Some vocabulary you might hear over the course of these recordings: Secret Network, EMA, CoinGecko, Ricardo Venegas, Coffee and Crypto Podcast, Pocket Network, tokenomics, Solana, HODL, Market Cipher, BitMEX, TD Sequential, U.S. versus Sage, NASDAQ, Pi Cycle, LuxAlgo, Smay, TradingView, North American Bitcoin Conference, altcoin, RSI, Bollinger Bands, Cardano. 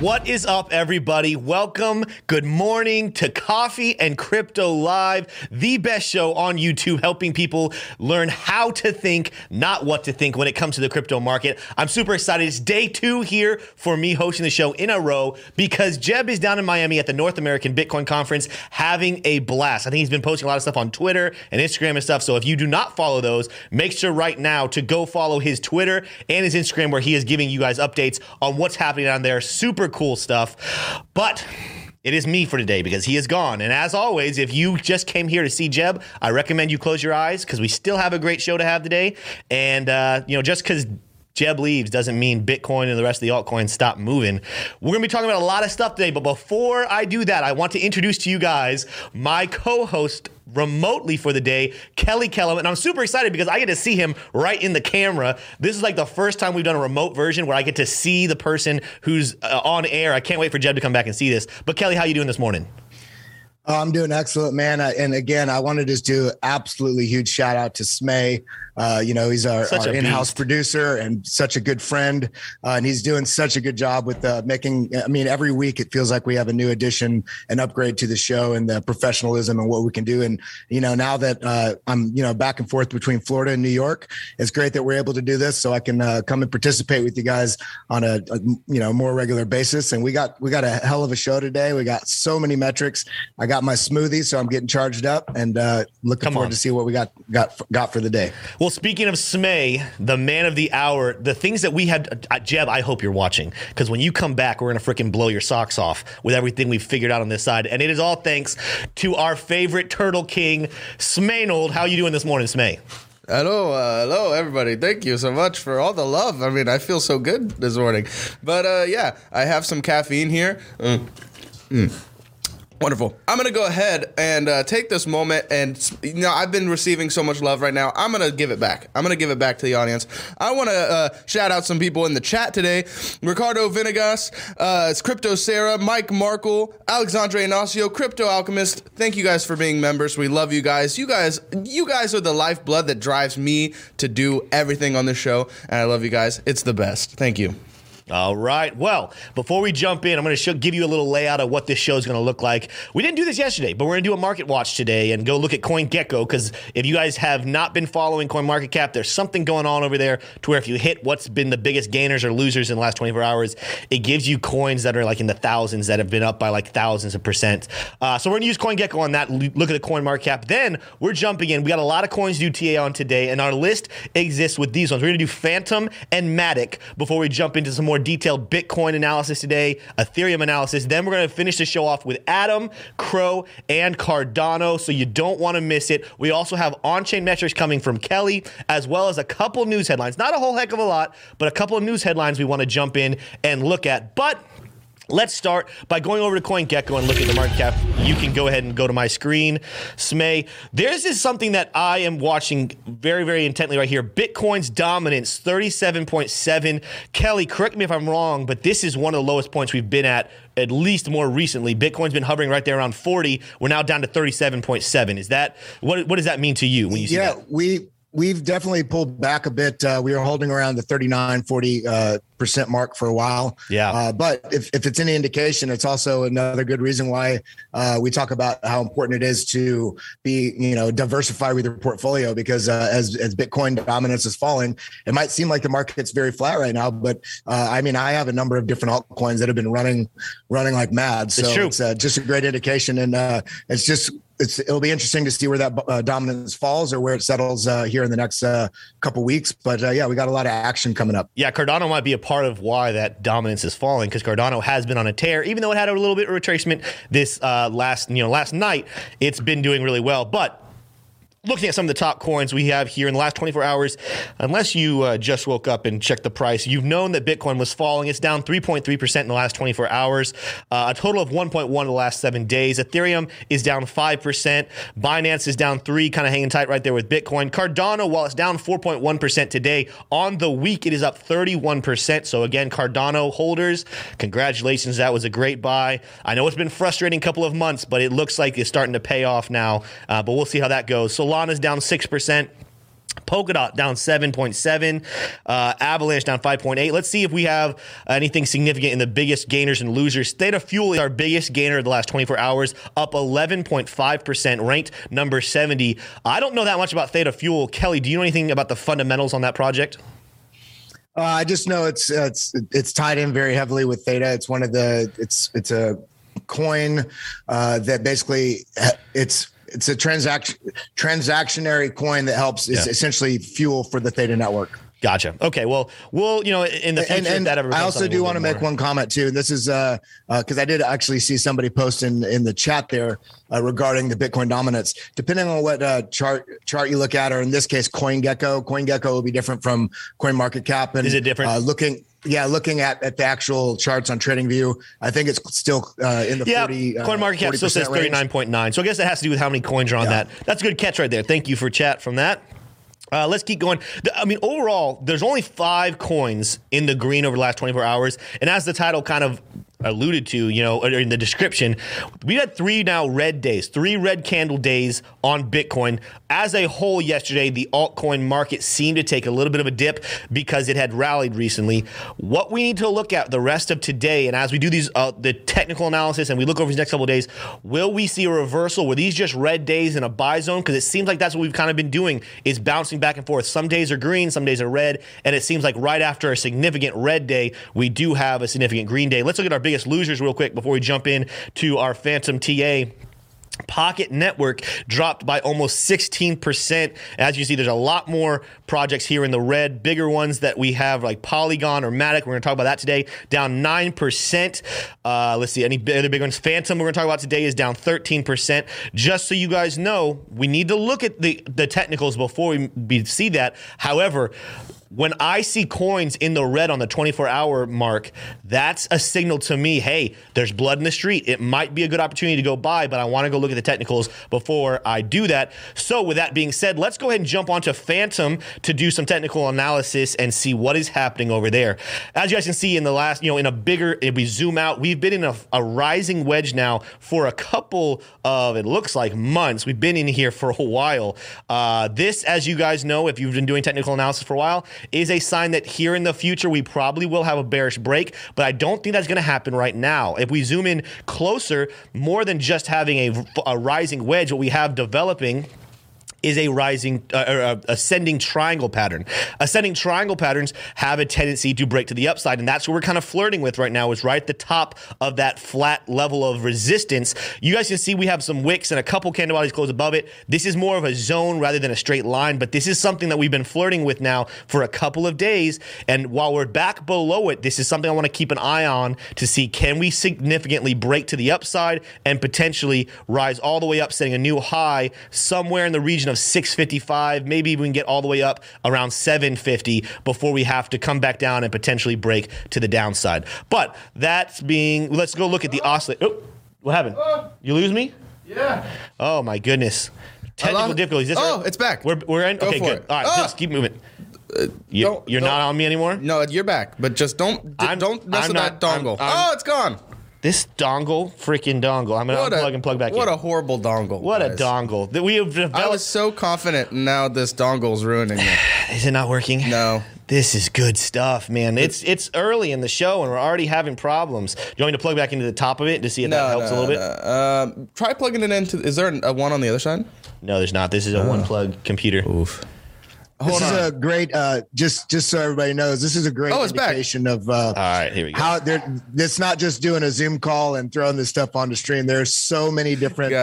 What is up, everybody? Welcome. Good morning to Coffee and Crypto Live, the best show on YouTube, helping people learn how to think, not what to think when it comes to the crypto market. I'm super excited. It's day two here for me hosting the show in a row because Jeb is down in Miami at the North American Bitcoin Conference having a blast. I think he's been posting a lot of stuff on Twitter and Instagram and stuff. So if you do not follow those, make sure right now to go follow his Twitter and his Instagram where he is giving you guys updates on what's happening down there. Super cool stuff, but it is me for today because he is gone. And as always, if you just came here to see Jeb, I recommend you close your eyes because we still have a great show to have today. And, just because Jeb leaves doesn't mean Bitcoin and the rest of the altcoins stop moving. We're going to be talking about a lot of stuff today, but before I do that, I want to introduce to you guys my co-host remotely for the day, Kelly Kellum. And I'm super excited because I get to see him right in the camera. This is like the first time we've done a remote version where I get to see the person who's on air. I can't wait for Jeb to come back and see this. But Kelly, how are you doing this morning? Oh, I'm doing excellent, man. And again, I want to just do absolutely huge shout out to Smay. He's our in-house producer and such a good friend. And he's doing such a good job with every week it feels like we have a new addition and upgrade to the show and the professionalism and what we can do. And, now that I'm, back and forth between Florida and New York, it's great that we're able to do this so I can come and participate with you guys on a more regular basis. And we got a hell of a show today. We got so many metrics. I got my smoothie, so I'm getting charged up and looking forward to see what we got for the day. Well, speaking of Smay, the man of the hour, the things that we had, Jeb, I hope you're watching because when you come back, we're going to freaking blow your socks off with everything we've figured out on this side. And it is all thanks to our favorite Turtle King, Smaynold. How are you doing this morning, Smay? Hello, everybody. Thank you so much for all the love. I mean, I feel so good this morning. But I have some caffeine here. Wonderful. I'm going to go ahead and take this moment and, I've been receiving so much love right now. I'm going to give it back. I'm going to give it back to the audience. I want to shout out some people in the chat today. Ricardo Venegas, Crypto Sarah, Mike Markle, Alexandre Inacio, Crypto Alchemist. Thank you guys for being members. We love you guys. You guys are the lifeblood that drives me to do everything on this show. And I love you guys. It's the best. Thank you. All right. Well, before we jump in, I'm going to give you a little layout of what this show is going to look like. We didn't do this yesterday, but we're going to do a market watch today and go look at CoinGecko because if you guys have not been following CoinMarketCap, there's something going on over there to where if you hit what's been the biggest gainers or losers in the last 24 hours, it gives you coins that are like in the thousands that have been up by like thousands of percent. So we're going to use CoinGecko on that, look at the CoinMarketCap. Then we're jumping in. We got a lot of coins to do TA on today, and our list exists with these ones. We're going to do Phantom and Matic before we jump into some more detailed Bitcoin analysis today, Ethereum analysis. Then we're going to finish the show off with Adam, CRO, and Cardano, so you don't want to miss it. We also have on-chain metrics coming from Kelly, as well as a couple news headlines. Not a whole heck of a lot, but a couple of news headlines we want to jump in and look at. But let's start by going over to CoinGecko and look at the market cap. You can go ahead and go to my screen, Smay. This is something that I am watching very, very intently right here. Bitcoin's dominance, 37.7. Kelly, correct me if I'm wrong, but this is one of the lowest points we've been at least more recently. Bitcoin's been hovering right there around 40. We're now down to 37.7. Is that what does that mean to you when you see that? Yeah, we've definitely pulled back a bit. We were holding around the 39-40 percent mark for a while. Yeah. But if it's any indication, it's also another good reason why we talk about how important it is to be, diversify with your portfolio because as Bitcoin dominance is falling, it might seem like the market's very flat right now, but I have a number of different altcoins that have been running like mad. So it's just a great indication. And it'll be interesting to see where that dominance falls or where it settles here in the next couple weeks. But we got a lot of action coming up. Yeah, Cardano might be a part of why that dominance is falling because Cardano has been on a tear, even though it had a little bit of retracement this last night. It's been doing really well, but looking at some of the top coins we have here in the last 24 hours, unless you just woke up and checked the price, you've known that Bitcoin was falling. It's down 3.3% in the last 24 hours, a total of 1.1 in the last 7 days. Ethereum is down 5%. Binance is down 3%, kind of hanging tight right there with Bitcoin. Cardano, while it's down 4.1% today, on the week it is up 31%. So again, Cardano holders, congratulations. That was a great buy. I know it's been a frustrating couple of months, but it looks like it's starting to pay off now. But we'll see how that goes. So Solana's down 6%. Polkadot down 7.7%. Avalanche down 5.8%. Let's see if we have anything significant in the biggest gainers and losers. Theta Fuel is our biggest gainer of the last 24 hours, up 11.5%, ranked number 70. I don't know that much about Theta Fuel. Kelly, do you know anything about the fundamentals on that project? I just know it's tied in very heavily with Theta. It's one of the it's a coin that basically it's a transactionary coin that helps is essentially fuel for the Theta network. Gotcha. Okay. Well, we'll, you know, in the future, and that I also do want to make one comment too. And this is because I did actually see somebody post in the chat there regarding the Bitcoin dominance. Depending on what chart you look at, or in this case, CoinGecko will be different from CoinMarketCap. And is it different? Looking at the actual charts on TradingView, I think it's still in the 40. CoinMarketCap still says 39.9. So I guess that has to do with how many coins are on that. That's a good catch right there. Thank you for chat from that. Let's keep going. I mean, overall, there's only 5 coins in the green over the last 24 hours. And as the title kind of alluded to, you know, in the description, we had 3 red candle days on Bitcoin. As a whole, yesterday, the altcoin market seemed to take a little bit of a dip because it had rallied recently. What we need to look at the rest of today, and as we do these the technical analysis and we look over these next couple of days, will we see a reversal? Were these just red days in a buy zone? Because it seems like that's what we've kind of been doing, is bouncing back and forth. Some days are green, some days are red, and it seems like right after a significant red day, we do have a significant green day. Let's look at our biggest losers real quick before we jump in to our Phantom TA. Pocket Network dropped by almost 16%. As you see, there's a lot more projects here in the red, bigger ones that we have like Polygon or Matic. We're going to talk about that today, down 9%. Let's see, any other big ones? Phantom we're going to talk about today is down 13%. Just so you guys know, we need to look at the technicals before we see that. However, when I see coins in the red on the 24-hour mark, that's a signal to me, hey, there's blood in the street. It might be a good opportunity to go buy, but I want to go look at the technicals before I do that. So with that being said, let's go ahead and jump onto Phantom to do some technical analysis and see what is happening over there. As you guys can see in the last, you know, in a bigger, if we zoom out, we've been in a rising wedge now for a couple of, it looks like, months. We've been in here for a while. This, as you guys know, if you've been doing technical analysis for a while, is a sign that here in the future we probably will have a bearish break, but I don't think that's going to happen right now. If we zoom in closer, more than just having a rising wedge, what we have developing is a rising ascending triangle pattern. Ascending triangle patterns have a tendency to break to the upside, and that's what we're kind of flirting with right now, is right at the top of that flat level of resistance. You guys can see we have some wicks and a couple candle bodies close above it. This is more of a zone rather than a straight line, but this is something that we've been flirting with now for a couple of days, and while we're back below it, this is something I want to keep an eye on to see, can we significantly break to the upside and potentially rise all the way up, setting a new high somewhere in the region of 655, maybe we can get all the way up around 750 before we have to come back down and potentially break to the downside. But that's being, let's go look at the oscillator. Oh, what happened? You lose me? Yeah. Oh my goodness. Technical difficulties. It's back. We're in. Okay, good. All right, just keep moving. You're not on me anymore? No, you're back. But just don't mess with that dongle. It's gone. This dongle, freaking dongle. I'm going to unplug and plug back in. What a horrible dongle. What guys. A dongle. That we have developed. I was so confident, and now this dongle's ruining it. Is it not working? No. This is good stuff, man. It's early in the show, and we're already having problems. Do you want me to plug back into the top of it to see if that helps a little bit? Try plugging it into. Is there a one on the other side? No, there's not. This is a one-plug computer. Oof. This is a great, just so everybody knows, this is a great indication back. Of all right, here we go. How it's not just doing a Zoom call and throwing this stuff onto stream. There's so many different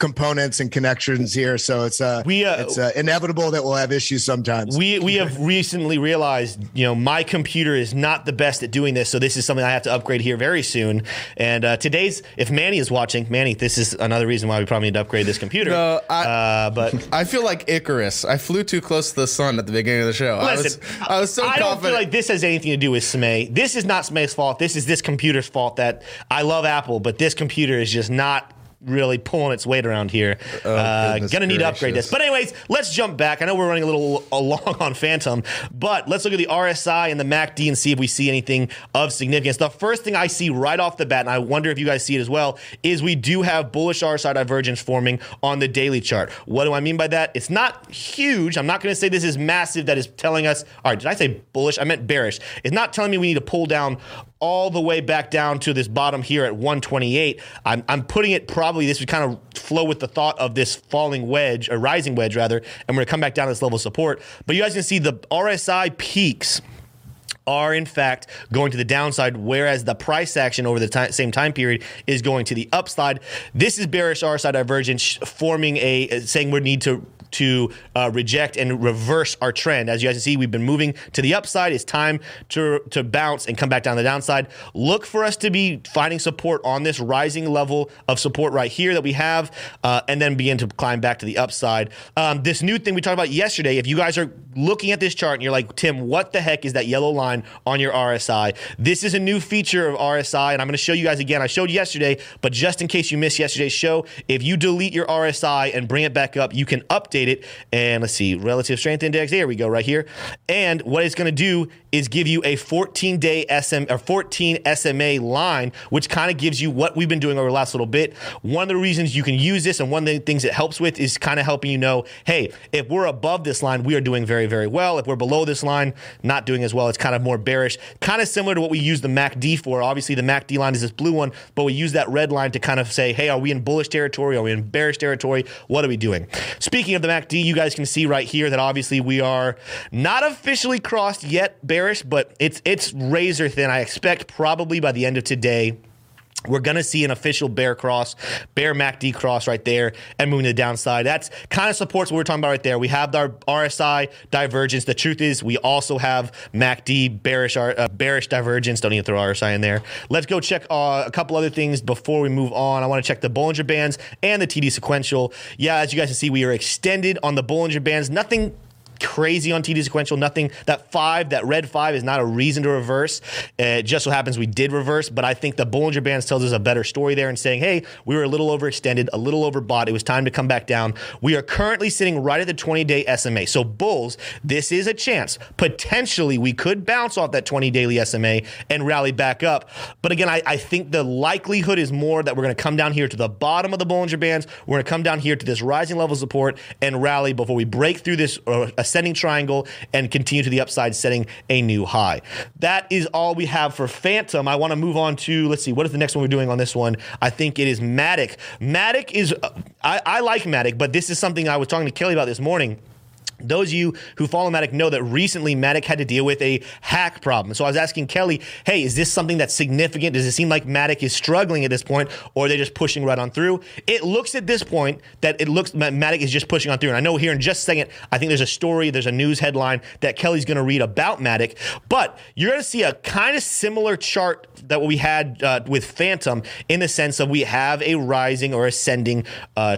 components and connections here. So it's inevitable that we'll have issues sometimes. We have recently realized, my computer is not the best at doing this. So this is something I have to upgrade here very soon. And today's, if Manny is watching, Manny, this is another reason why we probably need to upgrade this computer. No, but I feel like Icarus. I flew too close to the sun at the beginning of the show. Listen, I was so confident. I don't feel like this has anything to do with Smay. This is not Smay's fault. This is this computer's fault. That I love Apple, but this computer is just not really pulling its weight around here. Gonna need to upgrade this. But anyways, let's jump back. I know we're running a little along on Phantom, but let's look at the RSI and the MACD and see if we see anything of significance. The first thing I see right off the bat, and I wonder if you guys see it as well, is we do have bullish RSI divergence forming on the daily chart. What do I mean by that? It's not huge. I'm not going to say this is massive. That is telling us, all right, did I say bullish? I meant bearish. It's not telling me we need to pull down all the way back down to this bottom here at 128. I'm putting it probably, this would kind of flow with the thought of this falling wedge, or rising wedge rather, and we're gonna come back down to this level of support. But you guys can see the RSI peaks are in fact going to the downside, whereas the price action over the same time period is going to the upside. This is bearish RSI divergence forming a saying we need to reject and reverse our trend. As you guys can see, we've been moving to the upside. It's time to bounce and come back down the downside. Look for us to be finding support on this rising level of support right here that we have, and then begin to climb back to the upside. This new thing we talked about yesterday, if you guys are looking at this chart and you're like, Tim, what the heck is that yellow line on your RSI? This is a new feature of RSI, and I'm going to show you guys again. I showed yesterday, but just in case you missed yesterday's show, if you delete your RSI and bring it back up, you can update it. And let's see, relative strength index, there we go, right here. And what it's going to do is give you a 14-day SM or 14 SMA line, which kind of gives you what we've been doing over the last little bit. One of the reasons you can use this, and one of the things it helps with, is kind of helping you know, hey, if we're above this line, we are doing very, very well. If we're below this line, not doing as well. It's kind of more bearish, kind of similar to what we use the MACD for. Obviously, the MACD line is this blue one, but we use that red line to kind of say, hey, are we in bullish territory? Are we in bearish territory? What are we doing? Speaking of the MACD, you guys can see right here that obviously we are not officially crossed yet bearish, but it's razor thin. I expect probably by the end of today, we're going to see an official bear MACD cross right there and moving to the downside. That's kind of supports what we're talking about right there. We have our RSI divergence. The truth is we also have MACD bearish divergence. Don't need to throw RSI in there. Let's go check a couple other things before we move on. I want to check the Bollinger Bands and the TD Sequential. Yeah, as you guys can see, we are extended on the Bollinger Bands. Nothing crazy on TD Sequential, nothing. That red 5 is not a reason to reverse. It just so happens we did reverse, but I think the Bollinger Bands tells us a better story there and saying, hey, we were a little overextended, a little overbought. It was time to come back down. We are currently sitting right at the 20-day SMA. So bulls, this is a chance. Potentially, we could bounce off that 20-daily SMA and rally back up. But again, I think the likelihood is more that we're going to come down here to the bottom of the Bollinger Bands. We're going to come down here to this rising level support and rally before we break through this ascending triangle and continue to the upside, setting a new high. That is all we have for Phantom. I want to move on to, let's see, what is the next one we're doing on this one? I think it is Matic. Matic is, I like Matic, but this is something I was talking to Kelly about this morning. Those of you who follow Matic know that recently Matic had to deal with a hack problem. So I was asking Kelly, hey, is this something that's significant? Does it seem like Matic is struggling at this point, or are they just pushing right on through? It looks at this point that Matic is just pushing on through. And I know here in just a second, I think there's a news headline that Kelly's going to read about Matic. But you're going to see a kind of similar chart that we had with Phantom, in the sense of we have a rising or ascending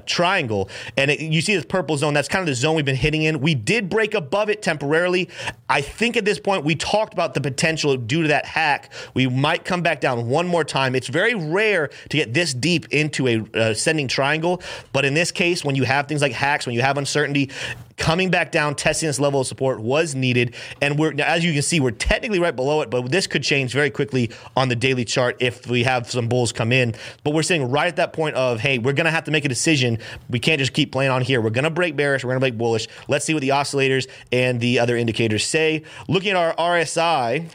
triangle. And you see this purple zone. That's kind of the zone we've been hitting in. We did break above it temporarily. I think at this point we talked about the potential due to that hack. We might come back down one more time. It's very rare to get this deep into a ascending triangle, but in this case, when you have things like hacks, when you have uncertainty, coming back down, testing this level of support was needed. And as you can see, we're technically right below it, but this could change very quickly on the daily chart if we have some bulls come in. But we're sitting right at that point of, hey, we're going to have to make a decision. We can't just keep playing on here. We're going to break bearish. We're going to break bullish. Let's see what the oscillators and the other indicators say. Looking at our RSI,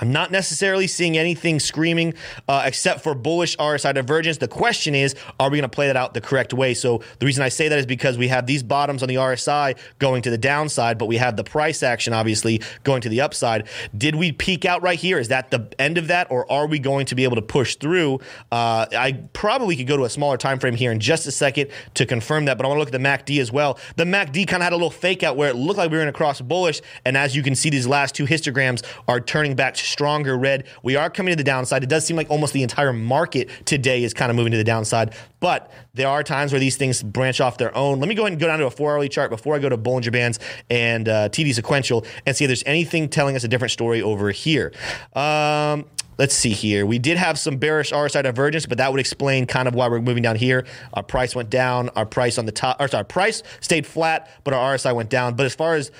I'm not necessarily seeing anything screaming except for bullish RSI divergence. The question is, are we going to play that out the correct way? So the reason I say that is because we have these bottoms on the RSI going to the downside, but we have the price action obviously going to the upside. Did we peak out right here? Is that the end of that, or are we going to be able to push through? I probably could go to a smaller time frame here in just a second to confirm that, but I want to look at the MACD as well. The MACD kind of had a little fake out where it looked like we were going to cross bullish, and as you can see, these last two histograms are turning back to stronger red. We are coming to the downside. It does seem like almost the entire market today is kind of moving to the downside, but there are times where these things branch off their own. Let me go ahead and go down to a 4-hourly chart before I go to Bollinger Bands and TD Sequential and see if there's anything telling us a different story over here. Let's see here. We did have some bearish RSI divergence, but that would explain kind of why we're moving down here. Our price went down. Our price on the top, or sorry, our price stayed flat, but our RSI went down. But as far as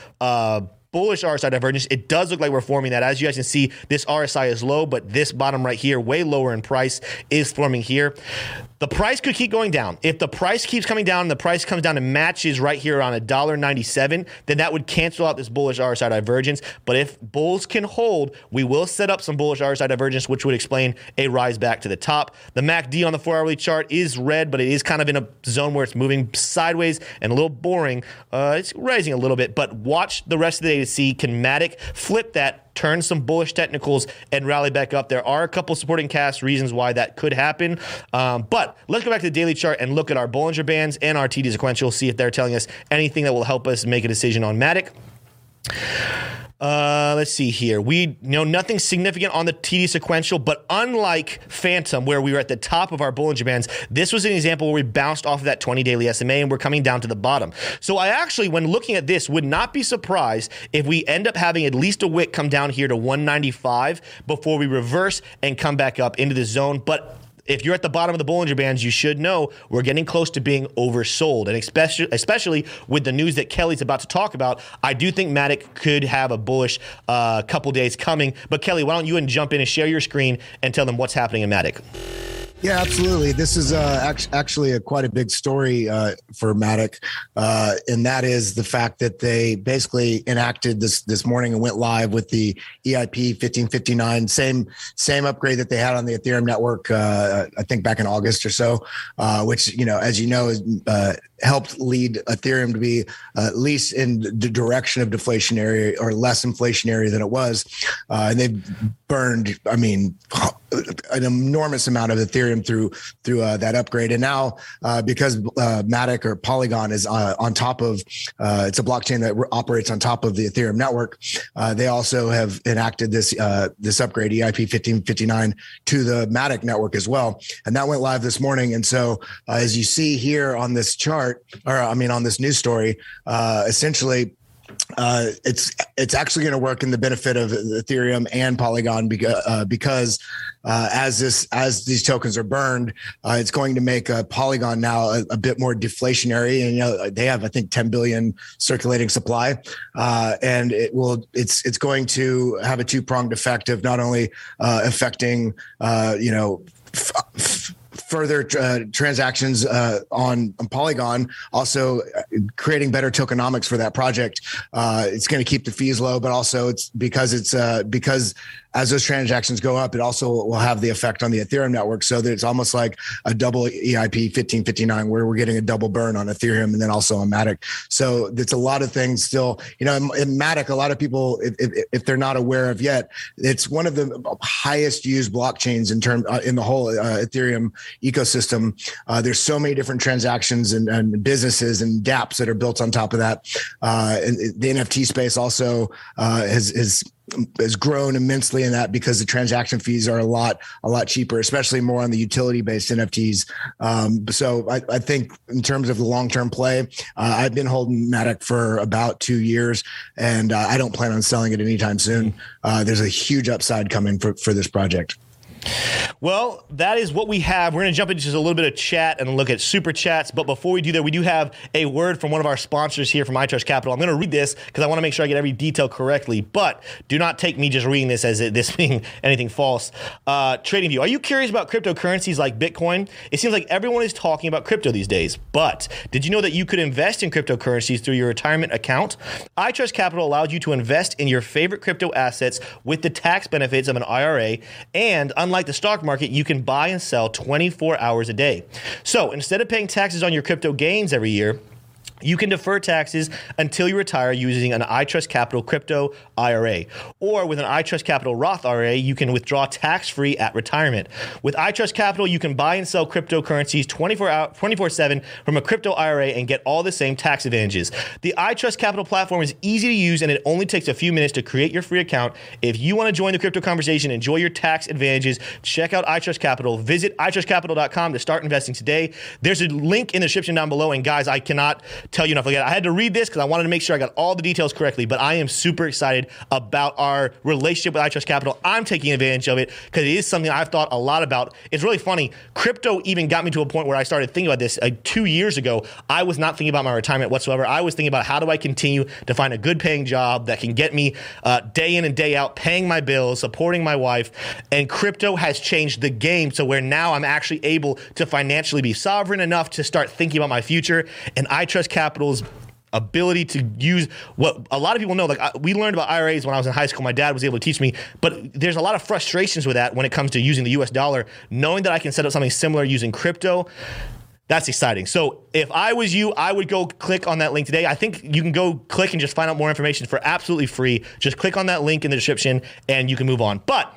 bullish RSI divergence, it does look like we're forming that. As you guys can see, this RSI is low, but this bottom right here, way lower in price, is forming here. The price could keep going down. If the price keeps coming down and the price comes down and matches right here on $1.97, then that would cancel out this bullish RSI divergence. But if bulls can hold, we will set up some bullish RSI divergence, which would explain a rise back to the top. The MACD on the 4-hourly chart is red, but it is kind of in a zone where it's moving sideways and a little boring. It's rising a little bit, but watch the rest of the day to see can Matic flip that, turn some bullish technicals, and rally back up. There are a couple supporting cast reasons why that could happen. But let's go back to the daily chart and look at our Bollinger Bands and our TD Sequential, see if they're telling us anything that will help us make a decision on Matic. Let's see here. We know nothing significant on the TD Sequential, but unlike Phantom, where we were at the top of our Bollinger Bands, this was an example where we bounced off of that 20 daily SMA and we're coming down to the bottom. So I actually, when looking at this, would not be surprised if we end up having at least a wick come down here to 195 before we reverse and come back up into the zone. But if you're at the bottom of the Bollinger Bands, you should know we're getting close to being oversold. And especially with the news that Kelly's about to talk about, I do think Matic could have a bullish couple days coming. But Kelly, why don't you jump in and share your screen and tell them what's happening in Matic? Yeah, absolutely. This is actually quite a big story for Matic, and that is the fact that they basically enacted this morning and went live with the EIP-1559, same upgrade that they had on the Ethereum network, I think back in August or so, which, as you know, is helped lead Ethereum to be at least in the direction of deflationary or less inflationary than it was. And they've burned, an enormous amount of Ethereum through that upgrade. And now because Matic or Polygon is on top of, it's a blockchain that operates on top of the Ethereum network. They also have enacted this upgrade EIP-1559 to the Matic network as well. And that went live this morning. And so as you see here on this chart, on this news story, essentially, it's actually going to work in the benefit of Ethereum and Polygon because as these tokens are burned, it's going to make Polygon now a bit more deflationary, and they have, I think, 10 billion circulating supply, and it will. It's going to have a two-pronged effect of not only affecting further transactions on Polygon, also creating better tokenomics for that project. It's going to keep the fees low, but also because as those transactions go up, it also will have the effect on the Ethereum network, so that it's almost like a double EIP-1559, where we're getting a double burn on Ethereum and then also on Matic. So it's a lot of things still, in Matic, a lot of people, if they're not aware of yet, it's one of the highest used blockchains in the whole Ethereum ecosystem. There's so many different transactions and businesses and dApps that are built on top of that. And the NFT space also has grown immensely in that, because the transaction fees are a lot cheaper, especially more on the utility-based NFTs. So I think in terms of the long-term play, I've been holding Matic for about 2 years, and I don't plan on selling it anytime soon. There's a huge upside coming for this project. Well, that is what we have. We're going to jump into just a little bit of chat and look at super chats. But before we do that, we do have a word from one of our sponsors here from iTrust Capital. I'm going to read this because I want to make sure I get every detail correctly. But do not take me just reading this as this being anything false. TradingView, are you curious about cryptocurrencies like Bitcoin? It seems like everyone is talking about crypto these days. But did you know that you could invest in cryptocurrencies through your retirement account? iTrust Capital allows you to invest in your favorite crypto assets with the tax benefits of an IRA, and unlike the stock market, you can buy and sell 24 hours a day. So instead of paying taxes on your crypto gains every year, you can defer taxes until you retire using an iTrust Capital Crypto IRA. Or with an iTrust Capital Roth IRA, you can withdraw tax-free at retirement. With iTrust Capital, you can buy and sell cryptocurrencies 24/7 from a crypto IRA and get all the same tax advantages. The iTrust Capital platform is easy to use, and it only takes a few minutes to create your free account. If you want to join the crypto conversation, enjoy your tax advantages, check out iTrust Capital. Visit itrustcapital.com to start investing today. There's a link in the description down below, and guys, I cannot tell you enough. Again, I had to read this because I wanted to make sure I got all the details correctly, but I am super excited about our relationship with iTrust Capital. I'm taking advantage of it because it is something I've thought a lot about. It's really funny. Crypto even got me to a point where I started thinking about this 2 years ago. I was not thinking about my retirement whatsoever. I was thinking about how do I continue to find a good paying job that can get me day in and day out, paying my bills, supporting my wife, and crypto has changed the game to where now I'm actually able to financially be sovereign enough to start thinking about my future, and iTrust Capital's ability to use what a lot of people know. Like we learned about IRAs when I was in high school. My dad was able to teach me, but there's a lot of frustrations with that when it comes to using the US dollar. Knowing that I can set up something similar using crypto, that's exciting. So if I was you, I would go click on that link today. I think you can go click and just find out more information for absolutely free. Just click on that link in the description and you can move on. But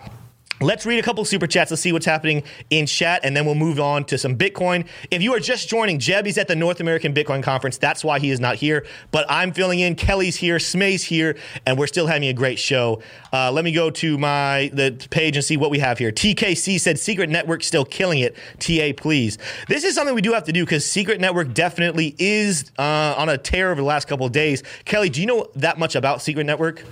let's read a couple super chats. Let's see what's happening in chat, and then we'll move on to some Bitcoin. If you are just joining, Jeb is at the North American Bitcoin Conference. That's why he is not here, but I'm filling in. Kelly's here, Smay's here, and we're still having a great show. Let me go to the page and see what we have here. TKC said, Secret Network still killing it. TA, please. This is something we do have to do because Secret Network definitely is on a tear over the last couple of days. Kelly, do you know that much about Secret Network?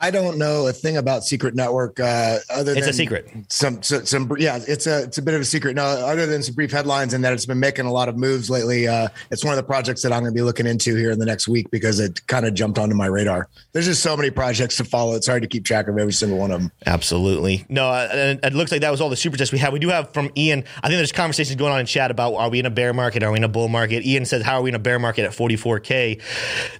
I don't know a thing about Secret Network other than it's a secret. It's a bit of a secret. No, other than some brief headlines and that it's been making a lot of moves lately. It's one of the projects that I'm going to be looking into here in the next week because it kind of jumped onto my radar. There's just so many projects to follow. It's hard to keep track of every single one of them. Absolutely. No, and it looks like that was all the super chats we had. We do have from Ian. I think there's conversations going on in chat about, are we in a bear market? Are we in a bull market? Ian says, how are we in a bear market at 44K?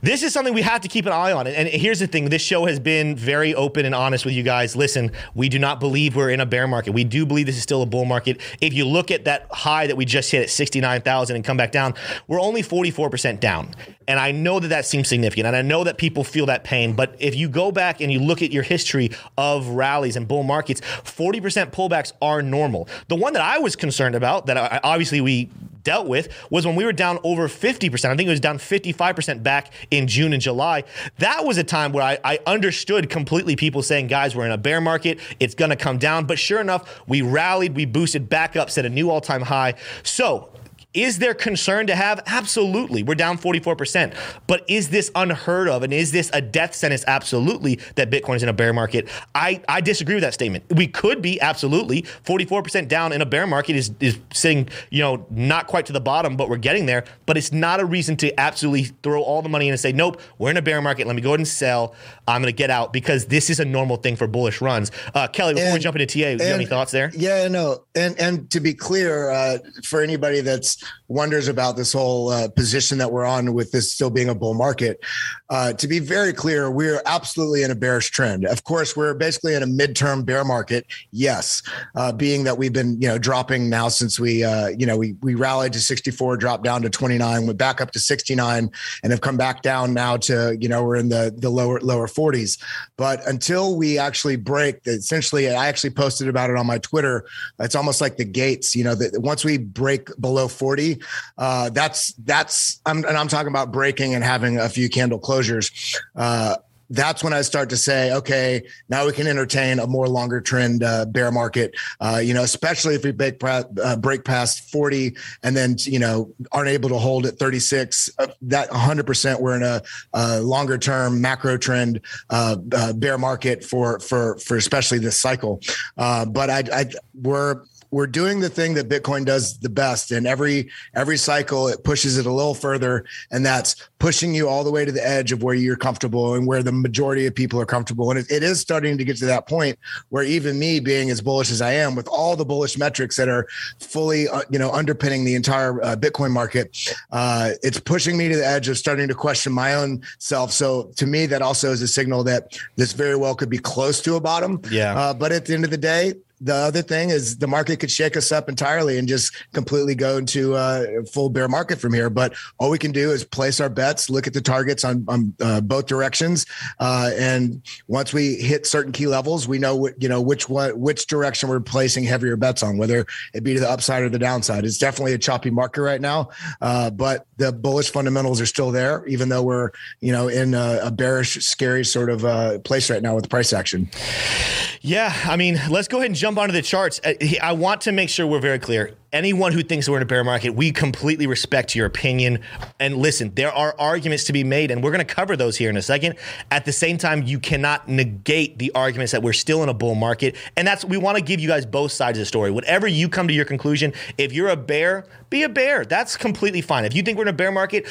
This is something we have to keep an eye on. And here's the thing. This show has been very open and honest with you guys. Listen, we do not believe we're in a bear market. We do believe this is still a bull market. If you look at that high that we just hit at 69,000 and come back down, we're only 44% down. And I know that seems significant, and I know that people feel that pain, but if you go back and you look at your history of rallies and bull markets, 40% pullbacks are normal. The one that I was concerned about, that obviously we dealt with, was when we were down over 50%. I think it was down 55% back in June and July. That was a time where I understood completely people saying, guys, we're in a bear market. It's going to come down. But sure enough, we rallied, we boosted back up, set a new all-time high. So is there concern to have? Absolutely. We're down 44%. But is this unheard of? And is this a death sentence? Absolutely, that Bitcoin is in a bear market. I disagree with that statement. We could be, absolutely. 44% down in a bear market is sitting, not quite to the bottom, but we're getting there. But it's not a reason to absolutely throw all the money in and say, nope, we're in a bear market. Let me go ahead and sell. I'm going to get out, because this is a normal thing for bullish runs. Kelly, before we jump into TA, do you have any thoughts there? Yeah, no. And to be clear, for anybody that's wonders about this whole position that we're on with this still being a bull market. To be very clear, we're absolutely in a bearish trend. Of course, we're basically in a midterm bear market. Yes. Being that we've been, dropping now since we rallied to 64, dropped down to 29, went back up to 69, and have come back down now to, we're in the lower 40s. But until we actually break, essentially, I actually posted about it on my Twitter. It's almost like the gates, that once we break below 40, that's I'm talking about breaking and having a few candle closures. that's when I start to say, okay, now we can entertain a more longer trend bear market, especially if we break past 40 and then, aren't able to hold at 36, that 100% we're in a longer term macro trend bear market for especially this cycle. But we're doing the thing that Bitcoin does the best, and every cycle it pushes it a little further, and that's pushing you all the way to the edge of where you're comfortable and where the majority of people are comfortable. And it is starting to get to that point where even me being as bullish as I am with all the bullish metrics that are fully, underpinning the entire Bitcoin market, it's pushing me to the edge of starting to question my own self. So to me, that also is a signal that this very well could be close to a bottom. Yeah. But at the end of the day, the other thing is the market could shake us up entirely and just completely go into a full bear market from here. But all we can do is place our bets, look at the targets on both directions. And once we hit certain key levels, we know which direction we're placing heavier bets on, whether it be to the upside or the downside. It's definitely a choppy market right now. But the bullish fundamentals are still there, even though we're, in a bearish, scary sort of place right now with price action. Yeah. I mean, let's go ahead and jump onto the charts. I want to make sure we're very clear. Anyone who thinks we're in a bear market, we completely respect your opinion. And listen, there are arguments to be made, and we're going to cover those here in a second. At the same time, you cannot negate the arguments that we're still in a bull market. And that's, we want to give you guys both sides of the story. Whatever you come to your conclusion, if you're a bear, be a bear. That's completely fine. If you think we're in a bear market,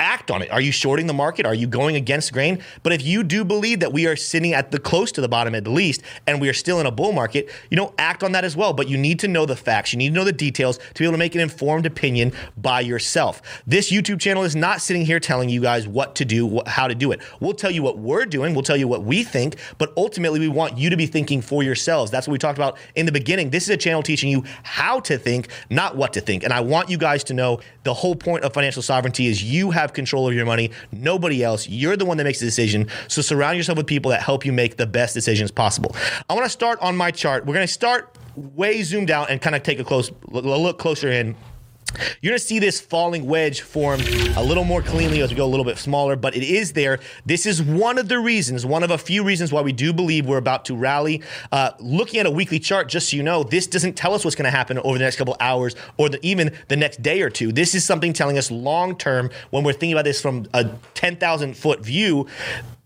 act on it. Are you shorting the market? Are you going against grain? But if you do believe that we are sitting at the close to the bottom at the least, and we are still in a bull market, act on that as well. But you need to know the facts. You need to know the details to be able to make an informed opinion by yourself. This YouTube channel is not sitting here telling you guys what to do, how to do it. We'll tell you what we're doing. We'll tell you what we think, but ultimately we want you to be thinking for yourselves. That's what we talked about in the beginning. This is a channel teaching you how to think, not what to think. And I want you guys to know the whole point of financial sovereignty is you have control of your money, nobody else. You're the one that makes the decision. So surround yourself with people that help you make the best decisions possible. I want to start on my chart. We're going to start way zoomed out and kind of take a look closer in. You're going to see this falling wedge form a little more cleanly as we go a little bit smaller, but it is there. This is one of a few reasons why we do believe we're about to rally. Looking at a weekly chart, just so you know, this doesn't tell us what's going to happen over the next couple hours or even the next day or two. This is something telling us long-term when we're thinking about this from a 10,000-foot view.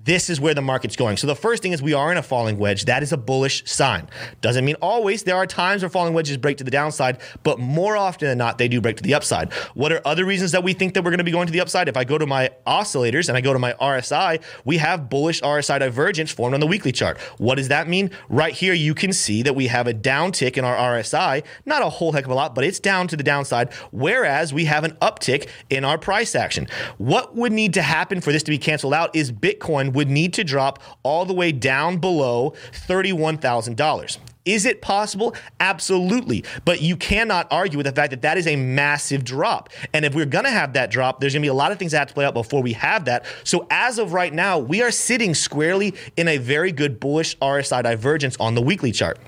This is where the market's going. So the first thing is we are in a falling wedge. That is a bullish sign. Doesn't mean always. There are times where falling wedges break to the downside, but more often than not, they do break to the upside. What are other reasons that we think that we're going to be going to the upside? If I go to my oscillators and I go to my RSI, we have bullish RSI divergence formed on the weekly chart. What does that mean? Right here, you can see that we have a downtick in our RSI. Not a whole heck of a lot, but it's down to the downside, whereas we have an uptick in our price action. What would need to happen for this to be canceled out is Bitcoin would need to drop all the way down below $31,000. Is it possible? Absolutely. But you cannot argue with the fact that that is a massive drop. And if we're going to have that drop, there's going to be a lot of things that have to play out before we have that. So as of right now, we are sitting squarely in a very good bullish RSI divergence on the weekly chart.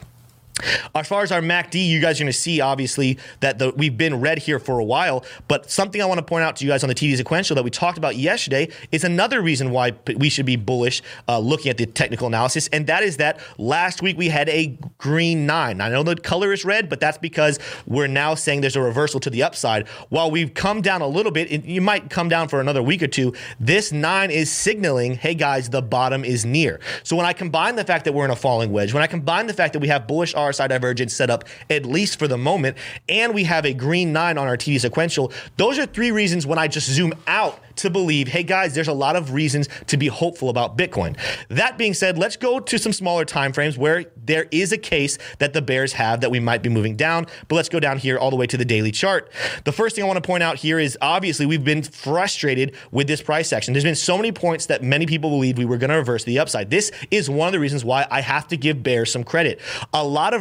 As far as our MACD, you guys are going to see, obviously, that we've been red here for a while. But something I want to point out to you guys on the TD sequential that we talked about yesterday is another reason why we should be bullish looking at the technical analysis. And that is that last week we had a green 9. I know the color is red, but that's because we're now saying there's a reversal to the upside. While we've come down a little bit, you might come down for another week or two, this 9 is signaling, hey, guys, the bottom is near. So when I combine the fact that we're in a falling wedge, when I combine the fact that we have bullish RSI divergence set up, at least for the moment, and we have a green 9 on our TD sequential, those are three reasons when I just zoom out to believe, hey guys, there's a lot of reasons to be hopeful about Bitcoin. That being said, let's go to some smaller timeframes where there is a case that the bears have that we might be moving down, but let's go down here all the way to the daily chart. The first thing I want to point out here is obviously we've been frustrated with this price action. There's been so many points that many people believe we were going to reverse the upside. This is one of the reasons why I have to give bears some credit. A lot of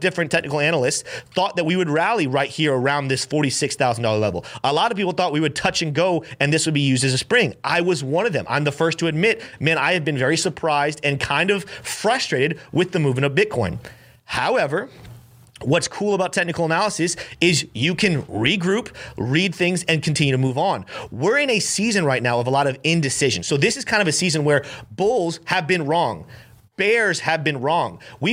different technical analysts thought that we would rally right here around this $46,000 level. A lot of people thought we would touch and go and this would be used as a spring. I was one of them. I'm the first to admit, man, I have been very surprised and kind of frustrated with the movement of Bitcoin. However, What's cool about technical analysis is you can regroup, read things, and continue to move on. We're in a season right now of a lot of indecision. So this is kind of a season where bulls have been wrong. Bears have been wrong. Bears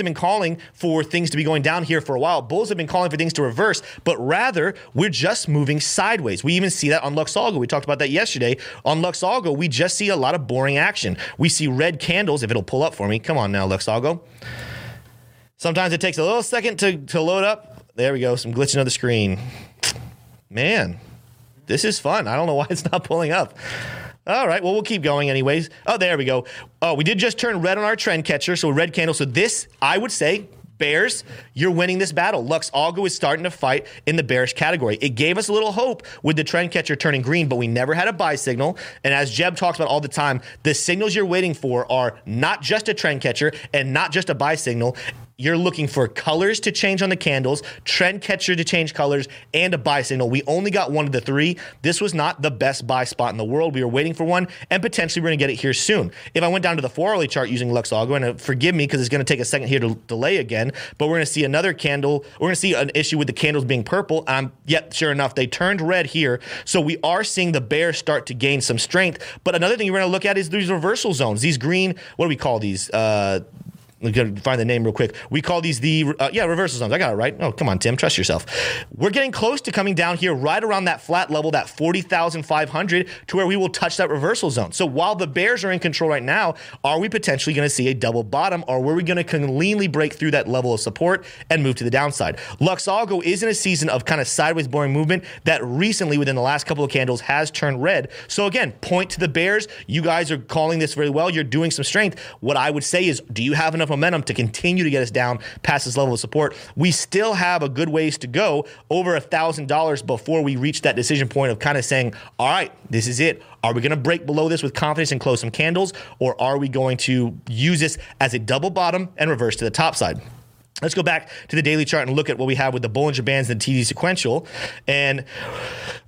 have been calling for things to be going down here for a while. Bulls have been calling for things to reverse, but rather we're just moving sideways. We even see that on LuxAlgo. We talked about that yesterday. On LuxAlgo, we just see a lot of boring action. We see red candles, if it'll pull up for me. Come on now, LuxAlgo. Sometimes it takes a little second to load up. There we go, some glitching on the screen. Man, this is fun. I don't know why it's not pulling up. All right, well, we'll keep going anyways. Oh, there we go. Oh, we did just turn red on our trend catcher, so a red candle. So this, I would say, bears, you're winning this battle. LuxAlgo is starting to fight in the bearish category. It gave us a little hope with the trend catcher turning green, but we never had a buy signal. And as Jeb talks about all the time, the signals you're waiting for are not just a trend catcher and not just a buy signal. You're looking for colors to change on the candles, trend catcher to change colors, and a buy signal. We only got one of the three. This was not the best buy spot in the world. We were waiting for one, and potentially we're going to get it here soon. If I went down to the 4-hourly chart using LuxAlgo, and forgive me because it's going to take a second here to delay again, but we're going to see another candle. We're going to see an issue with the candles being purple. Yet, sure enough, they turned red here. So we are seeing the bear start to gain some strength. But another thing you're going to look at is these reversal zones. These green, what do we call these? We gotta find the name real quick. We call these the reversal zones. I got it right. Oh, come on, Tim. Trust yourself. We're getting close to coming down here right around that flat level, that 40,500, to where we will touch that reversal zone. So while the bears are in control right now, are we potentially going to see a double bottom, or were we going to cleanly break through that level of support and move to the downside? LuxAlgo is in a season of kind of sideways boring movement that recently, within the last couple of candles, has turned red. So again, point to the bears. You guys are calling this very well. You're doing some strength. What I would say is, do you have enough momentum to continue to get us down past this level of support? We still have a good ways to go, over $1,000 before we reach that decision point of kind of saying, all right, this is it. Are we going to break below this with confidence and close some candles, or are we going to use this as a double bottom and reverse to the top side? Let's go back to the daily chart and look at what we have with the Bollinger Bands and the TD Sequential. And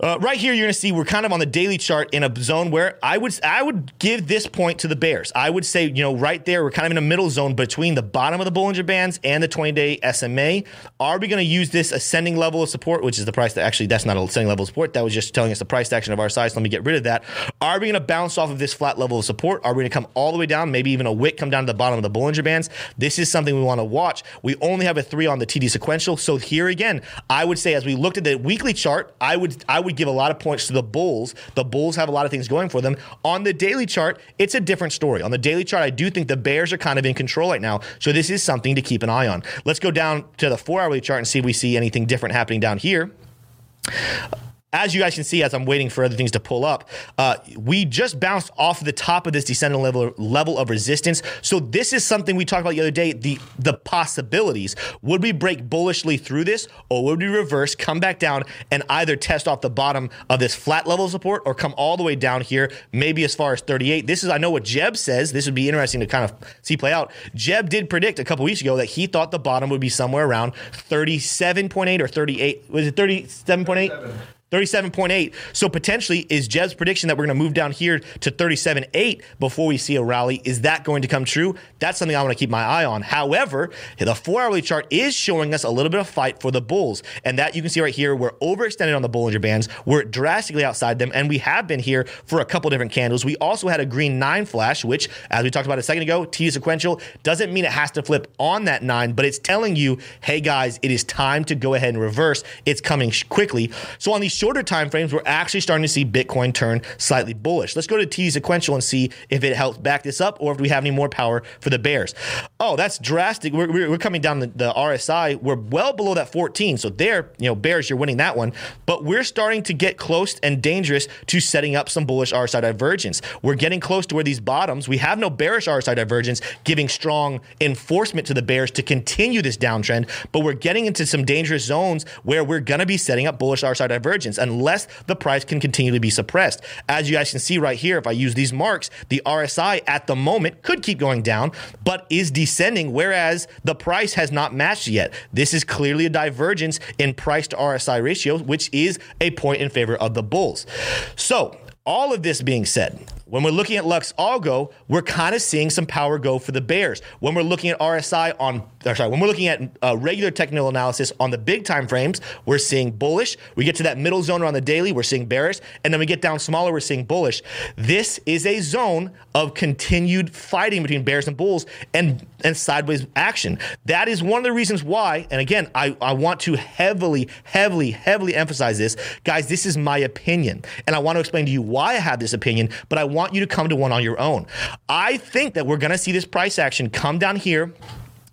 right here, you're going to see we're kind of on the daily chart in a zone where I would give this point to the bears. I would say, you know, right there, we're kind of in a middle zone between the bottom of the Bollinger Bands and the 20-day SMA. Are we going to use this ascending level of support, which is the price that actually that's not an ascending level of support. That was just telling us the price action of our size. So let me get rid of that. Are we going to bounce off of this flat level of support? Are we going to come all the way down, maybe even a wick come down to the bottom of the Bollinger Bands? This is something we want to watch. We only have a 3 on the TD Sequential. So here again, I would say as we looked at the weekly chart, I would give a lot of points to the bulls. The bulls have a lot of things going for them. On the daily chart, it's a different story. On the daily chart, I do think the bears are kind of in control right now. So this is something to keep an eye on. Let's go down to the 4-hourly chart and see if we see anything different happening down here. As you guys can see, as I'm waiting for other things to pull up, we just bounced off the top of this descending level of resistance. So this is something we talked about the other day, the possibilities. Would we break bullishly through this, or would we reverse, come back down, and either test off the bottom of this flat level support or come all the way down here, maybe as far as 38? This is, I know what Jeb says. This would be interesting to kind of see play out. Jeb did predict a couple weeks ago that he thought the bottom would be somewhere around 37.8 or 38. Was it 37.8? 37.8. So potentially, is Jeb's prediction that we're going to move down here to 37.8 before we see a rally, is that going to come true? That's something I want to keep my eye on. However, the 4-hourly chart is showing us a little bit of fight for the bulls, and that you can see right here, we're overextended on the Bollinger Bands. We're drastically outside them, and we have been here for a couple different candles. We also had a green 9 flash, which, as we talked about a second ago, TD Sequential doesn't mean it has to flip on that 9, but it's telling you, hey guys, it is time to go ahead and reverse. It's coming quickly. So on these shorter time frames, we're actually starting to see Bitcoin turn slightly bullish. Let's go to TD Sequential and see if it helps back this up or if we have any more power for the bears. Oh, that's drastic. We're coming down the RSI. We're well below that 14. So there, you know, bears, you're winning that one. But we're starting to get close and dangerous to setting up some bullish RSI divergence. We're getting close to where these bottoms, we have no bearish RSI divergence, giving strong enforcement to the bears to continue this downtrend. But we're getting into some dangerous zones where we're going to be setting up bullish RSI divergence unless the price can continue to be suppressed. As you guys can see right here, if I use these marks, the RSI at the moment could keep going down, but is descending, whereas the price has not matched yet. This is clearly a divergence in price to RSI ratio, which is a point in favor of the bulls. So all of this being said, When we're looking at LuxAlgo, we're kind of seeing some power go for the bears. When we're looking at RSI on, when we're looking at regular technical analysis on the big time frames, we're seeing bullish. We get to that middle zone on the daily, we're seeing bearish, and then we get down smaller, we're seeing bullish. This is a zone of continued fighting between bears and bulls and sideways action. That is one of the reasons why, and again, I want to heavily emphasize this. Guys, this is my opinion, and I want to explain to you why I have this opinion, but I want you to come to one on your own. I think that we're going to see this price action come down here,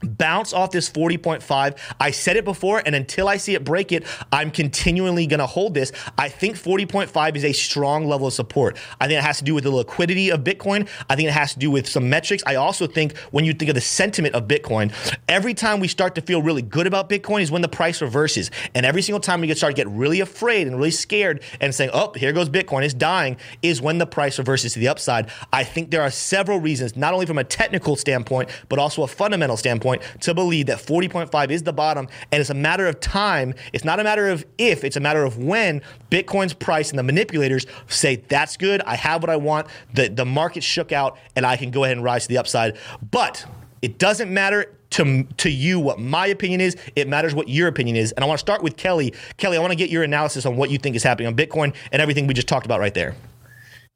bounce off this 40.5. I said it before, and until I see it break it, I'm continually going to hold this. I think 40.5 is a strong level of support. I think it has to do with the liquidity of Bitcoin. I think it has to do with some metrics. I also think when you think of the sentiment of Bitcoin, every time we start to feel really good about Bitcoin is when the price reverses. And every single time we get start to get really afraid and really scared and saying, oh, here goes Bitcoin, it's dying, is when the price reverses to the upside. I think there are several reasons, not only from a technical standpoint, but also a fundamental standpoint, to believe that 40.5 is the bottom, and it's a matter of time. It's not a matter of if, it's a matter of when Bitcoin's price and the manipulators say, that's good, I have what I want, the market shook out, and I can go ahead and rise to the upside. But it doesn't matter to you what my opinion is. It matters what your opinion is. And I want to start with Kelly. Kelly, I want to get your analysis on what you think is happening on Bitcoin and everything we just talked about right there.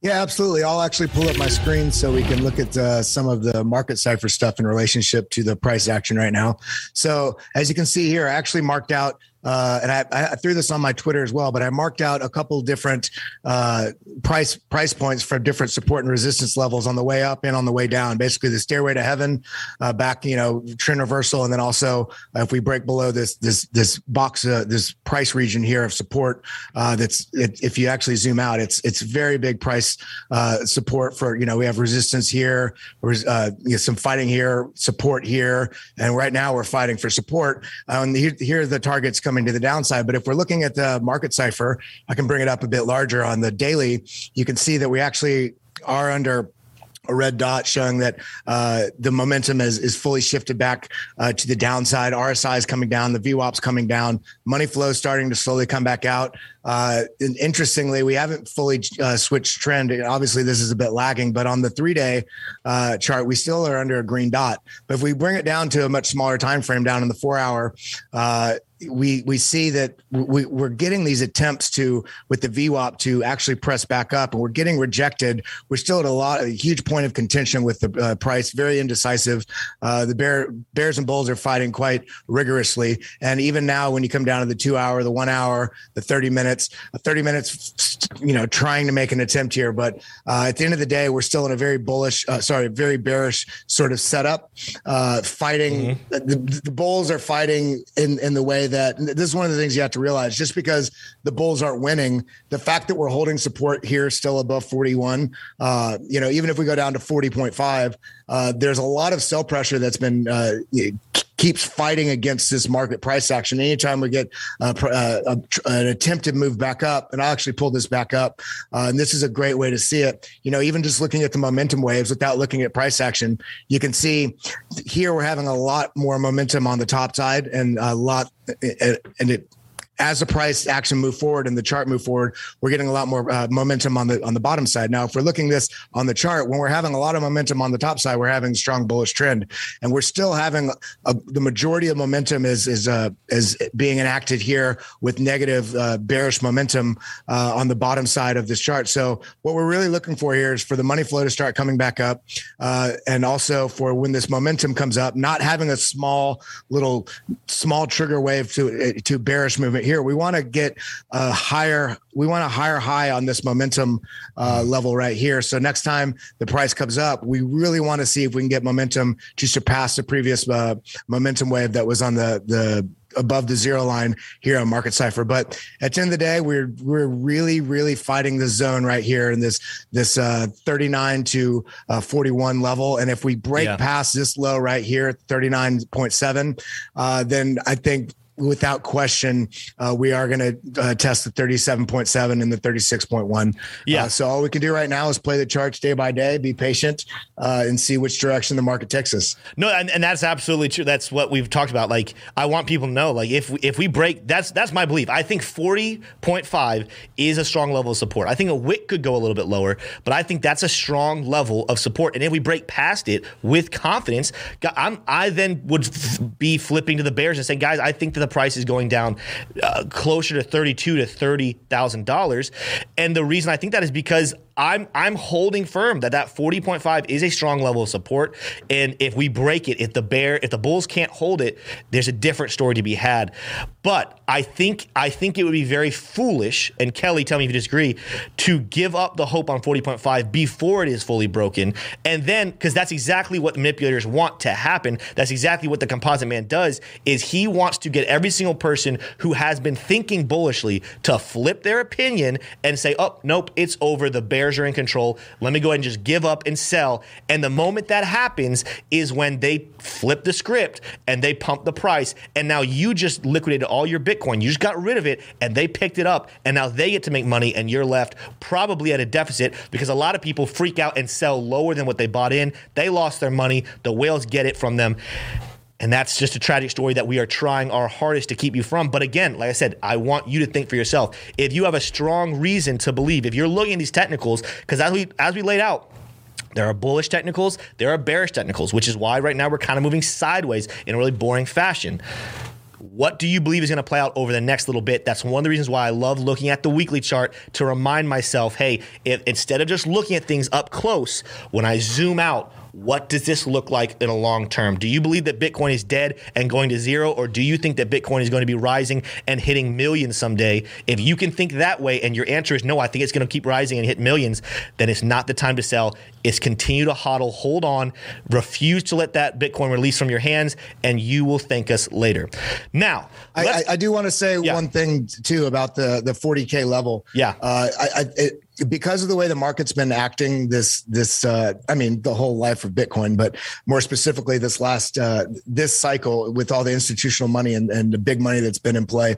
Yeah, absolutely. I'll actually pull up my screen so we can look at some of the Market Cipher stuff in relationship to the price action right now. So as you can see here, I actually marked out, and I threw this on my Twitter as well, but I marked out a couple different price points for different support and resistance levels on the way up and on the way down. Basically, the stairway to heaven, back, trend reversal, and then also if we break below this box, this price region here of support, if you actually zoom out, it's very big price support for, we have resistance here, some fighting here, support here, and right now we're fighting for support. And here are the targets coming to the downside. But if we're looking at the Market Cipher, I can bring it up a bit larger on the daily. You can see that we actually are under a red dot showing that the momentum is fully shifted back to the downside. RSI is coming down. The VWAP's coming down. Money flow is starting to slowly come back out. And interestingly, we haven't fully switched trend. Obviously, this is a bit lagging, but on the 3-day chart, we still are under a green dot. But if we bring it down to a much smaller time frame, down in the 4-hour, we see that we're getting these attempts with the VWAP to actually press back up, and we're getting rejected. We're still at a huge point of contention with the price, very indecisive. The bears and bulls are fighting quite rigorously. And even now, when you come down to the 2-hour, the 1-hour, the 30 minutes, trying to make an attempt here. But at the end of the day, we're still in a very very bearish sort of setup, fighting. Mm-hmm. The bulls are fighting in the way that, this is one of the things you have to realize, just because the bulls aren't winning, the fact that we're holding support here still above 41, even if we go down to 40.5, there's a lot of sell pressure that's been keeps fighting against this market price action. Anytime we get an attempt to move back up, and I'll actually pull this back up, and this is a great way to see it. Even just looking at the momentum waves without looking at price action, you can see here we're having a lot more momentum on the top side, and as the price action move forward and the chart move forward, we're getting a lot more momentum on the bottom side. Now, if we're looking this on the chart, when we're having a lot of momentum on the top side, we're having strong bullish trend, and we're still having the majority of momentum is being enacted here with negative bearish momentum on the bottom side of this chart. So what we're really looking for here is for the money flow to start coming back up, and also for when this momentum comes up, not having a small trigger wave to bearish movement. Here we want to get a higher high on this momentum level right here. So next time the price comes up, we really want to see if we can get momentum to surpass the previous momentum wave that was on the above the zero line here on Market Cipher. But at the end of the day, we're really, really fighting this zone right here in this 39 to 41 level. And if we break past this low right here, 39.7, then I think without question, we are going to test the 37.7 and the 36.1. Yeah. So all we can do right now is play the charts day by day, be patient, and see which direction the market takes us. No, and that's absolutely true. That's what we've talked about. Like, I want people to know, like, if we break, that's my belief. I think 40.5 is a strong level of support. I think a wick could go a little bit lower, but I think that's a strong level of support. And if we break past it with confidence, I then would be flipping to the bears and saying, guys, I think that the price is going down closer to $32,000 to $30,000. And the reason I think that is because I'm holding firm that 40.5 is a strong level of support. And if we break it, if the bulls can't hold it, there's a different story to be had. But I think it would be very foolish, and Kelly, tell me if you disagree, to give up the hope on 40.5 before it is fully broken. And then, because that's exactly what manipulators want to happen. That's exactly what the composite man does, is he wants to get every single person who has been thinking bullishly to flip their opinion and say, oh, nope, it's over. The bear are in control. Let me go ahead and just give up and sell. And the moment that happens is when they flip the script and they pump the price. And now you just liquidated all your Bitcoin. You just got rid of it and they picked it up. And now they get to make money and you're left probably at a deficit because a lot of people freak out and sell lower than what they bought in. They lost their money. The whales get it from them. And that's just a tragic story that we are trying our hardest to keep you from. But again, like I said, I want you to think for yourself. If you have a strong reason to believe, if you're looking at these technicals, because as we laid out, there are bullish technicals, there are bearish technicals, which is why right now we're kind of moving sideways in a really boring fashion. What do you believe is going to play out over the next little bit? That's one of the reasons why I love looking at the weekly chart to remind myself, hey, if, instead of just looking at things up close, when I zoom out, what does this look like in a long term? Do you believe that Bitcoin is dead and going to zero? Or do you think that Bitcoin is going to be rising and hitting millions someday? If you can think that way and your answer is no, I think it's going to keep rising and hit millions, then it's not the time to sell. It's continue to hodl, hold on, refuse to let that Bitcoin release from your hands, and you will thank us later. Now, I do want to say one thing too about the 40K level. Yeah. Because of the way the market's been acting this the whole life of Bitcoin, but more specifically this last, this cycle with all the institutional money and the big money that's been in play.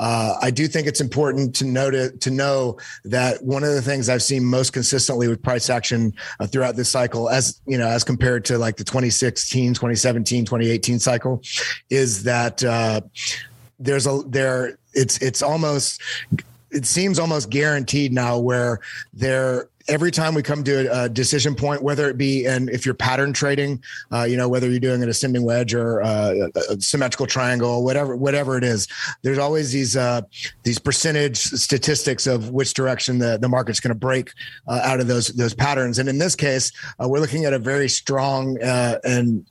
I do think it's important to know that one of the things I've seen most consistently with price action throughout this cycle, as compared to like the 2016, 2017, 2018 cycle, is that it seems almost guaranteed now where every time we come to a decision point, whether it be, and if you're pattern trading, whether you're doing an ascending wedge or a symmetrical triangle, whatever it is, there's always these percentage statistics of which direction the market's going to break out of those patterns. And in this case, we're looking at a very strong and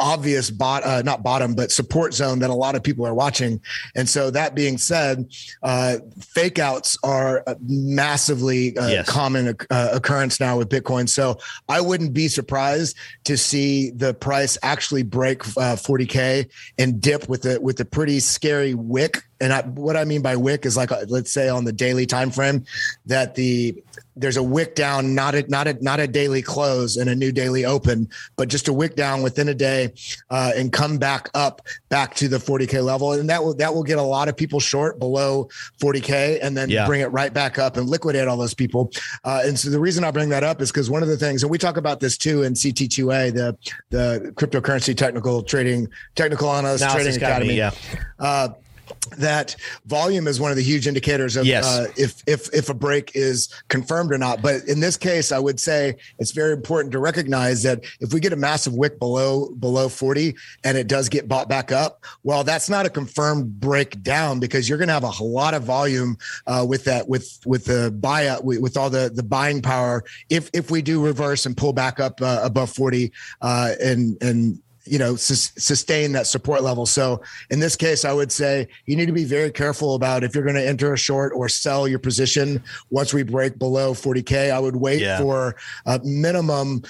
obvious not bottom, but support zone that a lot of people are watching. And so that being said, fake outs are massively common occurrence now with Bitcoin. So I wouldn't be surprised to see the price actually break 40K and dip with a pretty scary wick. And what I mean by wick is like, let's say on the daily time frame that there's a wick down, not a daily close and a new daily open, but just a wick down within a day and come back to the 40K level. And that will get a lot of people short below 40K and then bring it right back up and liquidate all those people. And so the reason I bring that up is because one of the things, and we talk about this too in CT2A, the cryptocurrency technical analyst trading academy. That volume is one of the huge indicators of if a break is confirmed or not. But in this case, I would say it's very important to recognize that if we get a massive wick below 40 and it does get bought back up, well, that's not a confirmed breakdown because you're going to have a lot of volume with the buyout, with all the buying power. If we do reverse and pull back up above 40 and sustain that support level. So in this case, I would say you need to be very careful about if you're going to enter a short or sell your position. Once we break below 40K, I would wait for a minimum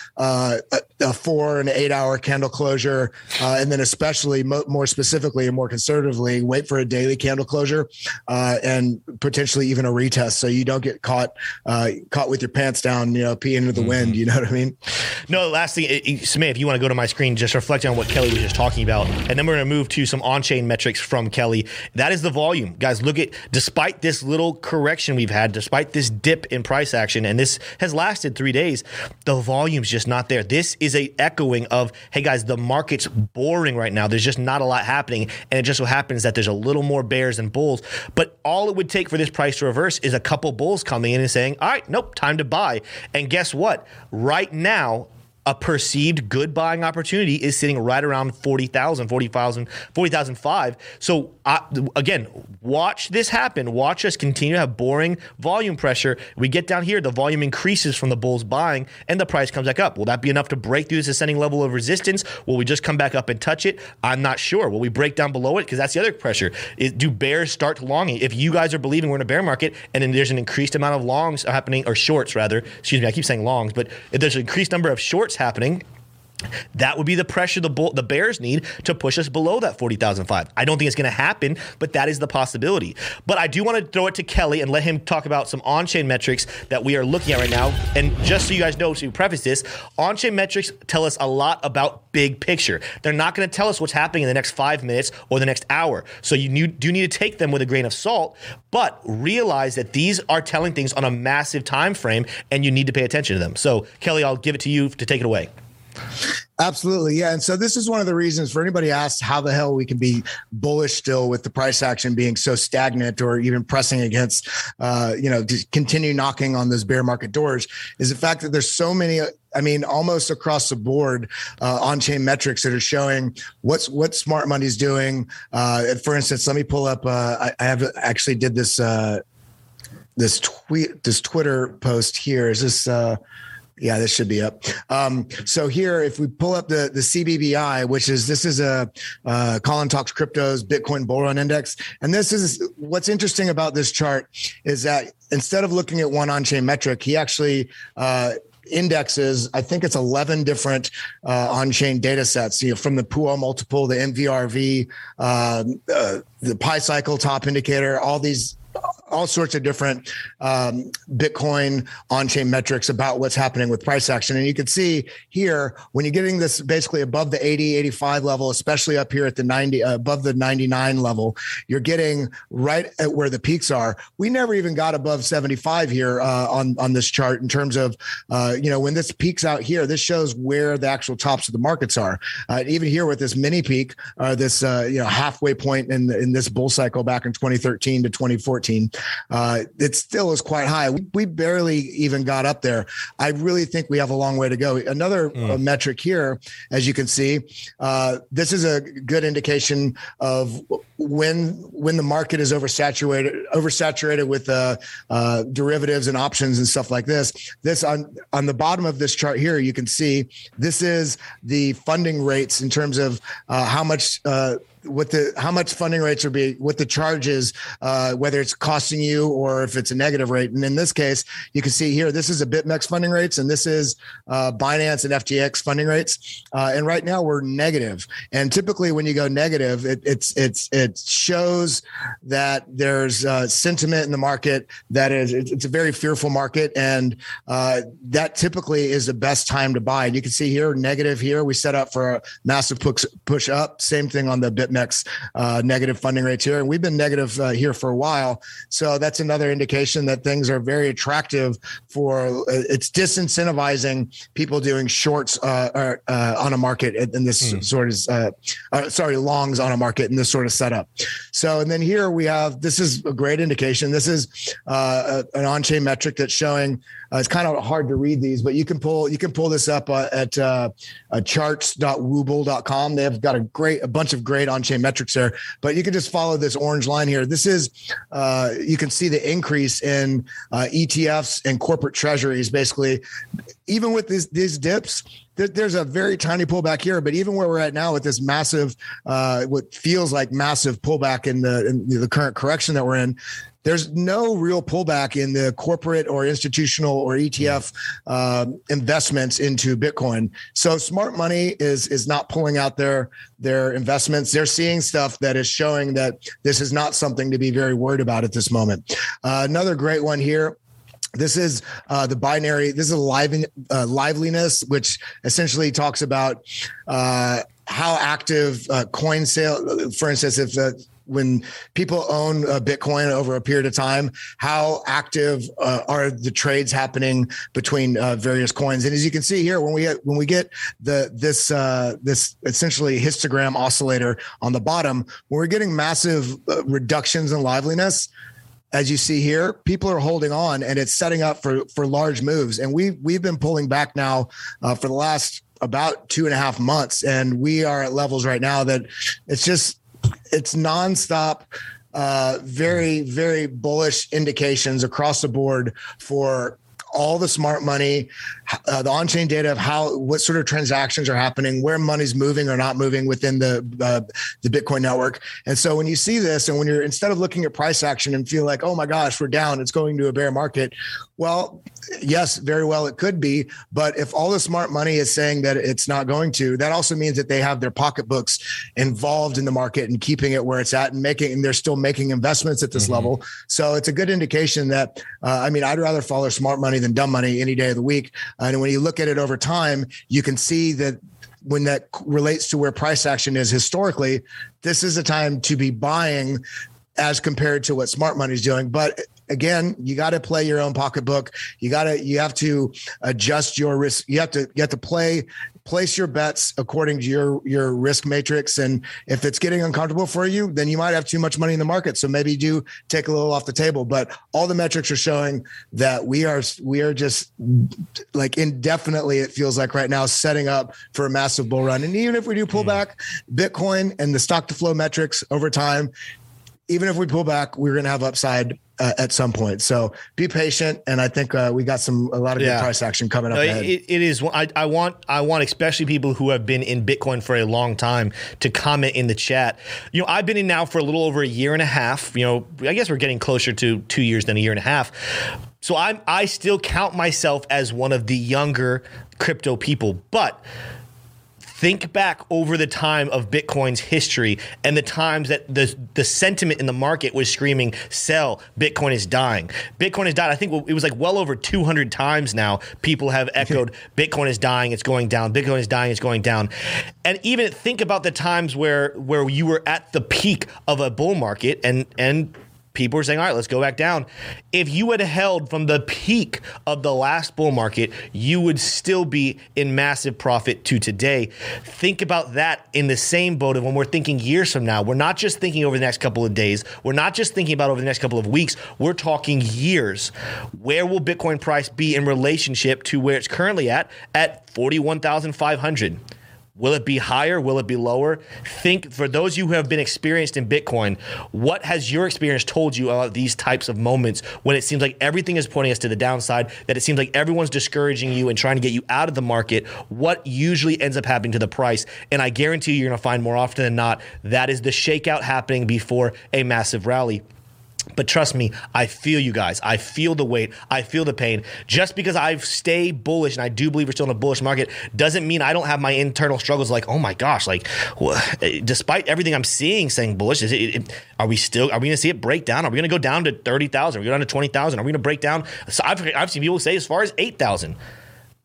a 4 and 8 hour candle closure. And then especially more specifically and more conservatively, wait for a daily candle closure and potentially even a retest. So you don't get caught with your pants down, peeing into the wind. You know what I mean? No, last thing, Smay, if you want to go to my screen, just reflecting on what Kelly was just talking about. And then we're going to move to some on-chain metrics from Kelly. That is the volume. Guys, look at, despite this little correction we've had, despite this dip in price action, and this has lasted 3 days, the volume's just not there. This is a echoing of, hey guys, the market's boring right now. There's just not a lot happening. And it just so happens that there's a little more bears than bulls. But all it would take for this price to reverse is a couple bulls coming in and saying, all right, nope, time to buy. And guess what? Right now, a perceived good buying opportunity is sitting right around 40,000, 40,000, 40,005. So again, watch this happen. Watch us continue to have boring volume pressure. We get down here, the volume increases from the bulls buying and the price comes back up. Will that be enough to break through this ascending level of resistance? Will we just come back up and touch it? I'm not sure. Will we break down below it? Because that's the other pressure. Do bears start longing? If you guys are believing we're in a bear market and then there's an increased amount of longs happening, or shorts rather, excuse me, I keep saying longs, but if there's an increased number of shorts happening, that would be the pressure the bears need to push us below that 40,005. I don't think it's going to happen, but that is the possibility. But I do want to throw it to Kelly and let him talk about some on-chain metrics that we are looking at right now. And just so you guys know, to preface this, on-chain metrics tell us a lot about big picture. They're not going to tell us what's happening in the next 5 minutes or the next hour. So you do need to take them with a grain of salt, but realize that these are telling things on a massive time frame and you need to pay attention to them. So Kelly, I'll give it to you to take it away. Absolutely. Yeah. And so this is one of the reasons for anybody asked how the hell we can be bullish still with the price action being so stagnant or even pressing against, to continue knocking on those bear market doors, is the fact that there's so many, almost across the board, on-chain metrics that are showing what smart money's doing. For instance, let me pull up, I did this Twitter post here. Is this, yeah, this should be up. So here, if we pull up the CBBI, which is, this is a Colin Talks Crypto's Bitcoin Bull Run Index. And this is what's interesting about this chart is that instead of looking at one on-chain metric, he actually indexes, I think it's 11 different on-chain data sets, from the Puo multiple, the MVRV, the Pi Cycle top indicator, all sorts of different Bitcoin on-chain metrics about what's happening with price action. And you can see here, when you're getting this basically above the 80, 85 level, especially up here at the 90, above the 99 level, you're getting right at where the peaks are. We never even got above 75 here on this chart in terms of, when this peaks out here, this shows where the actual tops of the markets are. Even here with this mini peak, this halfway point in this bull cycle back in 2013 to 2014, it still is quite high. We barely even got up there. I really think we have a long way to go. Another metric here, as you can see, this is a good indication of when the market is oversaturated with derivatives and options and stuff like this. This on the bottom of this chart here, you can see this is the funding rates in terms of how much funding rates are being, what the charge is, whether it's costing you or if it's a negative rate. And in this case, you can see here, this is a BitMEX funding rates, and this is Binance and FTX funding rates. And right now we're negative. And typically when you go negative, it shows that there's sentiment in the market that is, it's a very fearful market. And that typically is the best time to buy. And you can see here, negative here, we set up for a massive push up. Same thing on the BitMEX negative funding rates here. And we've been negative here for a while. So that's another indication that things are very attractive for, it's disincentivizing people doing shorts on a market in this sort of, longs on a market in this sort of setup. So, and then here we have, this is a great indication. This is an on-chain metric that's showing, it's kind of hard to read these, but you can pull this up at charts.wooble.com. They've got a bunch of great on-chain metrics there, but you can just follow this orange line here. This is, you can see the increase in ETFs and corporate treasuries, basically, even with these dips. there's a very tiny pullback here, but even where we're at now with this massive, what feels like massive pullback in the current correction that we're in, there's no real pullback in the corporate or institutional or ETF investments into Bitcoin. So smart money is not pulling out their investments. They're seeing stuff that is showing that this is not something to be very worried about at this moment. Another great one here. This is the binary. This is liveliness, which essentially talks about how active coin sale. For instance, if when people own Bitcoin over a period of time, how active are the trades happening between various coins? And as you can see here, when we get this essentially histogram oscillator on the bottom, when we're getting massive reductions in liveliness, as you see here, people are holding on, and it's setting up for large moves. And we've been pulling back now for the last about 2.5 months, and we are at levels right now that it's nonstop. Very, very bullish indications across the board for all the smart money, the on-chain data of what sort of transactions are happening, where money's moving or not moving within the Bitcoin network. And so when you see this, and when you're, instead of looking at price action and feel like, oh my gosh, we're down, it's going to a bear market. Well, yes, very well it could be, but if all the smart money is saying that it's not going to, that also means that they have their pocketbooks involved in the market and keeping it where it's at and they're still making investments at this level. So it's a good indication that, I'd rather follow smart money than dumb money any day of the week. And when you look at it over time, you can see that when that relates to where price action is historically, this is a time to be buying as compared to what smart money is doing. But again, you got to play your own pocketbook. You have to adjust your risk. You have to place your bets according to your risk matrix. And if it's getting uncomfortable for you, then you might have too much money in the market. So maybe you do take a little off the table, but all the metrics are showing that we are just like indefinitely, it feels like right now, setting up for a massive bull run. And even if we do pull back, Bitcoin and the stock to flow metrics over time, even if we pull back, we're going to have upside at some point. So be patient. And I think we got a lot of good price action coming up ahead. It is. I want especially people who have been in Bitcoin for a long time to comment in the chat. You know, I've been in now for a little over 1.5 years. You know, I guess we're getting closer to 2 years than 1.5 years. So I still count myself as one of the younger crypto people, but think back over the time of Bitcoin's history and the times that the sentiment in the market was screaming, sell, Bitcoin is dying. Bitcoin is dying. I think it was like well over 200 times now people have echoed, Bitcoin is dying, it's going down. Bitcoin is dying, it's going down. And even think about the times where you were at the peak of a bull market and people are saying, all right, let's go back down. If you had held from the peak of the last bull market, you would still be in massive profit to today. Think about that in the same boat of when we're thinking years from now. We're not just thinking over the next couple of days. We're not just thinking about over the next couple of weeks. We're talking years. Where will Bitcoin price be in relationship to where it's currently at 41,500? Will it be higher? Will it be lower? Think, for those of you who have been experienced in Bitcoin, what has your experience told you about these types of moments when it seems like everything is pointing us to the downside, that it seems like everyone's discouraging you and trying to get you out of the market? What usually ends up happening to the price? And I guarantee you're going to find more often than not, that is the shakeout happening before a massive rally. But trust me, I feel you guys. I feel the weight. I feel the pain. Just because I stay bullish, and I do believe we're still in a bullish market, doesn't mean I don't have my internal struggles like, oh my gosh, like despite everything I'm seeing saying bullish, are we going to see it break down? Are we going to go down to 30,000? Are we going down to 20,000? Are we going to break down? So I've seen people say as far as 8,000.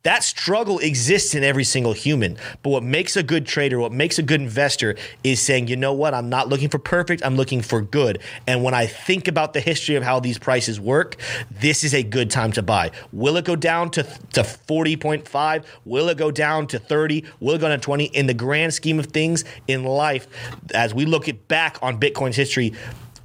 That struggle exists in every single human. But what makes a good trader, what makes a good investor is saying, you know what? I'm not looking for perfect. I'm looking for good. And when I think about the history of how these prices work, this is a good time to buy. Will it go down to 40.5? Will it go down to 30? Will it go down to 20? In the grand scheme of things in life, as we look back on Bitcoin's history,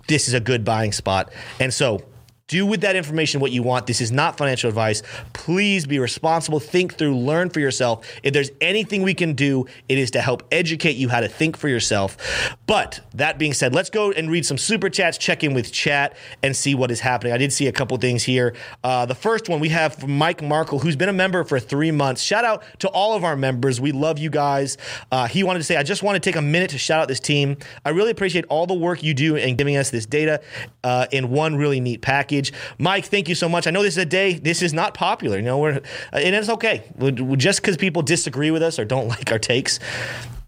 this is a good buying spot. And so Do with that information what you want. This is not financial advice. Please be responsible. Think through, learn for yourself. If there's anything we can do, it is to help educate you how to think for yourself. But that being said, let's go and read some super chats, check in with chat, and see what is happening. I did see a couple things here. The first one we have from Mike Markle, who's been a member for 3 months. Shout out to all of our members. We love you guys. He wanted to say, I just want to take a minute to shout out this team. I really appreciate all the work you do in giving us this data in one really neat package. Mike, thank you so much. I know this is a day, this is not popular, you know, and it's okay. Just because people disagree with us or don't like our takes,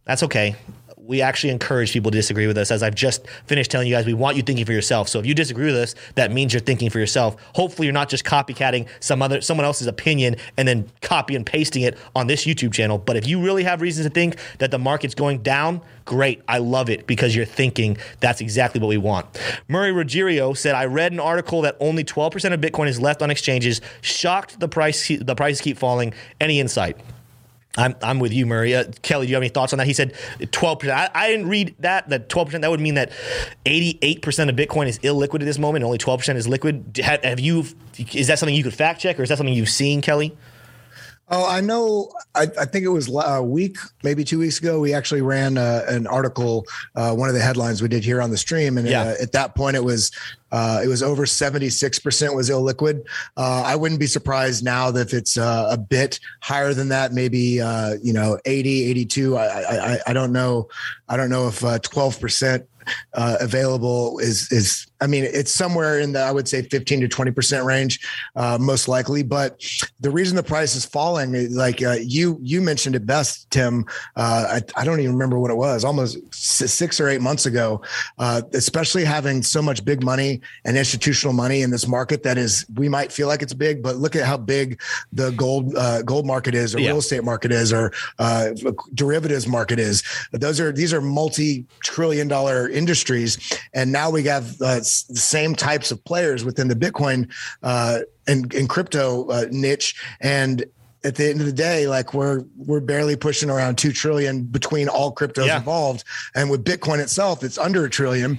that's okay. We actually encourage people to disagree with us. As I've just finished telling you guys, we want you thinking for yourself. So if you disagree with us, that means you're thinking for yourself. Hopefully you're not just copycatting someone else's opinion and then copy and pasting it on this YouTube channel. But if you really have reasons to think that the market's going down, great. I love it because you're thinking. That's exactly what we want. Murray Ruggiero said, I read an article that only 12% of Bitcoin is left on exchanges. Shocked the prices keep falling. Any insight? I'm with you, Murray. Kelly, do you have any thoughts on that? He said 12%. I didn't read that 12%. That would mean that 88% of Bitcoin is illiquid at this moment. And only 12% is liquid. Is that something you could fact check, or is that something you've seen, Kelly? Oh, I know. I think it was a week, maybe 2 weeks ago. We actually ran an article, one of the headlines we did here on the stream. And at that point, it was over 76% was illiquid. I wouldn't be surprised now that if it's a bit higher than that, maybe 80, 82. I don't know. I don't know if 12%. Available is I mean, it's somewhere in the, I would say 15 to 20% range, most likely. But the reason the price is falling, like you mentioned it best, Tim, I don't even remember when it was, almost 6 or 8 months ago, especially having so much big money and institutional money in this market that is, we might feel like it's big, but look at how big the gold market is, or real estate market is, or derivatives market is. These are multi-trillion dollar industries. And now we have the same types of players within the Bitcoin and crypto niche. And at the end of the day, like we're barely pushing around 2 trillion between all cryptos involved. And with Bitcoin itself, it's under a trillion,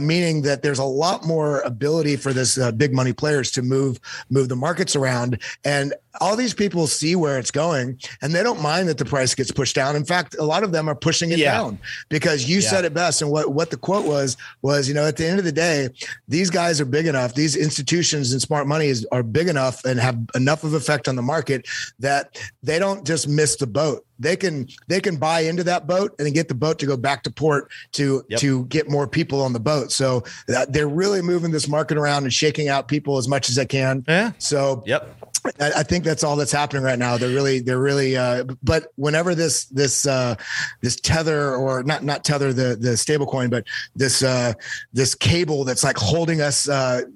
meaning that there's a lot more ability for this big money players to move the markets around. And all these people see where it's going, and they don't mind that the price gets pushed down. In fact, a lot of them are pushing it down because you said it best. And what the quote was, at the end of the day, these guys are big enough. These institutions and smart monies are big enough and have enough of effect on the market that they don't just miss the boat. They can buy into that boat and then get the boat to go back to port to get more people on the boat. So they're really moving this market around and shaking out people as much as they can. Yeah. So I think that's all that's happening right now. They're really. But whenever this tether, or not tether, the stablecoin, but this cable that's like holding us,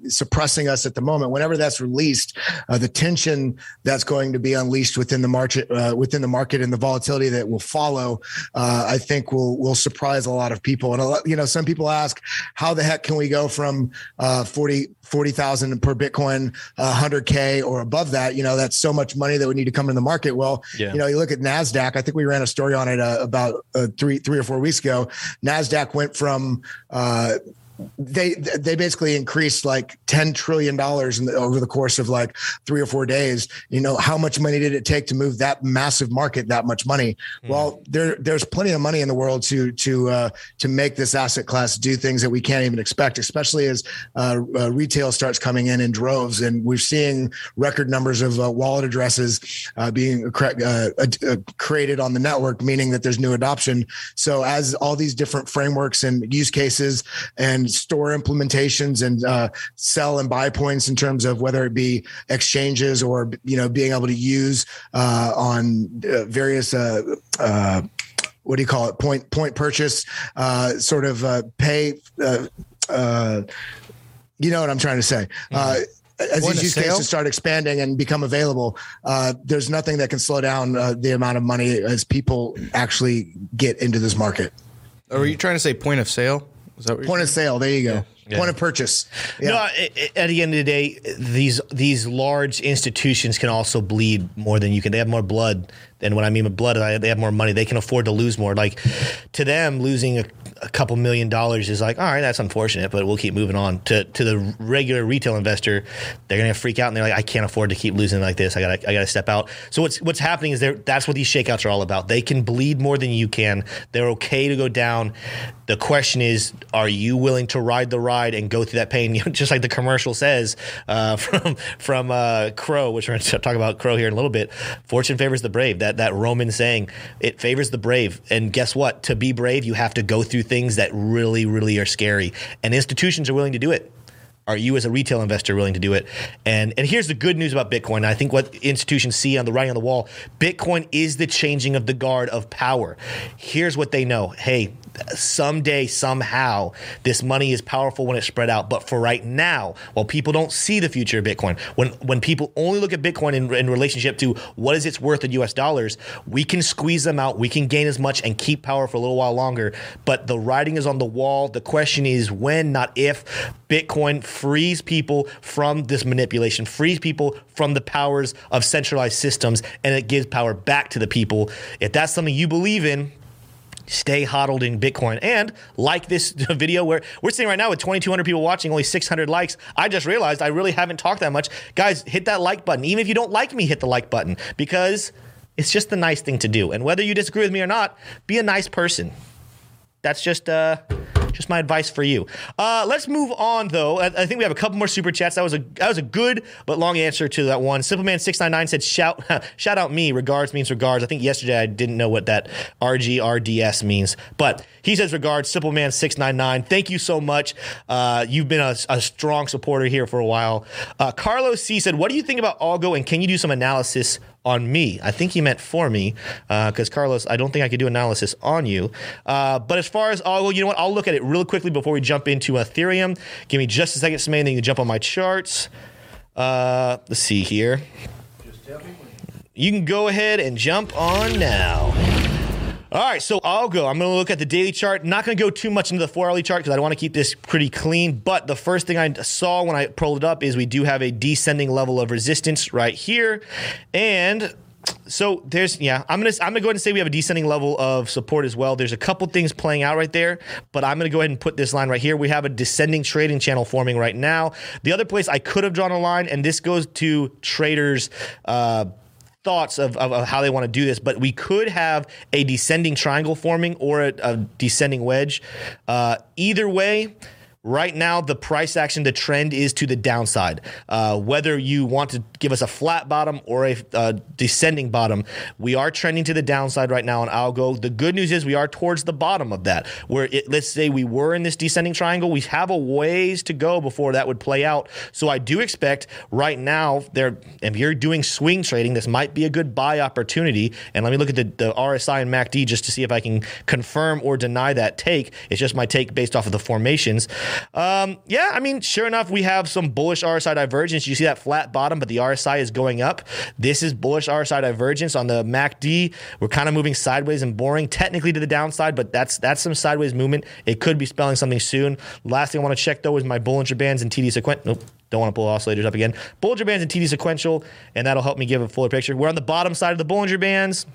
suppressing us at the moment. Whenever that's released, the tension that's going to be unleashed within the market, and the volatility that will follow, I think will surprise a lot of people. And a lot, some people ask, how the heck can we go from 40,000 per Bitcoin, 100K or above that? That's so much money that would need to come in the market. Well, you look at NASDAQ. I think we ran a story on it about three or four weeks ago. NASDAQ went from they basically increased like $10 trillion over the course of like 3 or 4 days. How much money did it take to move that massive market, that much money? Well, there's plenty of money in the world to make this asset class do things that we can't even expect, especially as retail starts coming in droves. And we're seeing record numbers of wallet addresses being created on the network, meaning that there's new adoption. So as all these different frameworks and use cases and store implementations and sell and buy points, in terms of whether it be exchanges or being able to use on various point purchase, sort of pay. You know what I'm trying to say. As these use cases start expanding and become available, there's nothing that can slow down the amount of money as people actually get into this market. Are you trying to say point of sale? Point of sale. There you go. Yeah. Yeah. Point of purchase. Yeah. No, at the end of the day, these large institutions can also bleed more than you can. They have more blood. And when I mean blood, they have more money. They can afford to lose more. Like, to them, losing a couple $1,000,000 is like, all right, that's unfortunate, but we'll keep moving on. To the regular retail investor, they're going to freak out and they're like, I can't afford to keep losing like this. I got to step out. So what's happening is that's what these shakeouts are all about. They can bleed more than you can. They're okay to go down. The question is, are you willing to ride the ride and go through that pain? You know, just like the commercial says from CRO, which we're going to talk about CRO here in a little bit. Fortune favors the brave. That Roman saying, it favors the brave. And guess what? To be brave, you have to go through things that really, really are scary. And institutions are willing to do it. Are you as a retail investor willing to do it? And here's the good news about Bitcoin. I think what institutions see on the writing on the wall, Bitcoin is the changing of the guard of power. Here's what they know. Hey, someday, somehow, this money is powerful when it's spread out. But for right now, while people don't see the future of Bitcoin, when people only look at Bitcoin in relationship to what is its worth in US dollars, we can squeeze them out. We can gain as much and keep power for a little while longer. But the writing is on the wall. The question is when, not if. Bitcoin frees people from this manipulation, frees people from the powers of centralized systems, and it gives power back to the people. If that's something you believe in, stay hodled in Bitcoin. And like this video where we're sitting right now with 2,200 people watching, only 600 likes. I just realized I really haven't talked that much. Guys, hit that like button. Even if you don't like me, hit the like button, because it's just the nice thing to do. And whether you disagree with me or not, be a nice person. That's just my advice for you. Let's move on, though. I think we have a couple more super chats. That was a good but long answer to that one. Simpleman699 said, shout out me. Regards means regards. I think yesterday I didn't know what that RGRDS means. But he says regards, Simpleman699. Thank you so much. You've been a strong supporter here for a while. Carlos C said, what do you think about Algo, and can you do some analysis on me? I think he meant for me, because Carlos, I don't think I could do analysis on you. But as far as Algo, you know what? I'll look at it really quickly before we jump into Ethereum. Give me just a second, Smay, and then you can jump on my charts. Let's see here. Just tell me when. You can go ahead and jump on now. All right, so Algo, I'm going to look at the daily chart. Not going to go too much into the 4-hourly chart because I want to keep this pretty clean. But the first thing I saw when I pulled it up is we do have a descending level of resistance right here. And so I'm gonna go ahead and say we have a descending level of support as well. There's a couple things playing out right there, but I'm gonna go ahead and put this line right here. We have a descending trading channel forming right now. The other place I could have drawn a line, and this goes to traders' thoughts of how they want to do this, but we could have a descending triangle forming or a descending wedge. Either way, right now, the price action, the trend is to the downside. Whether you want to give us a flat bottom or a descending bottom, we are trending to the downside right now on Algo. The good news is we are towards the bottom of that. Let's say we were in this descending triangle. We have a ways to go before that would play out. So I do expect right now, if you're doing swing trading, this might be a good buy opportunity. And let me look at the RSI and MACD just to see if I can confirm or deny that take. It's just my take based off of the formations. Sure enough, we have some bullish RSI divergence. You see that flat bottom, but the RSI is going up. This is bullish RSI divergence on the MACD. We're kind of moving sideways and boring, technically to the downside, but that's some sideways movement. It could be spelling something soon. Last thing I want to check, though, is my Bollinger Bands and TD sequential. Nope. Don't want to pull oscillators up again. Bollinger Bands and TD sequential, and that'll help me give a fuller picture. We're on the bottom side of the Bollinger Bands.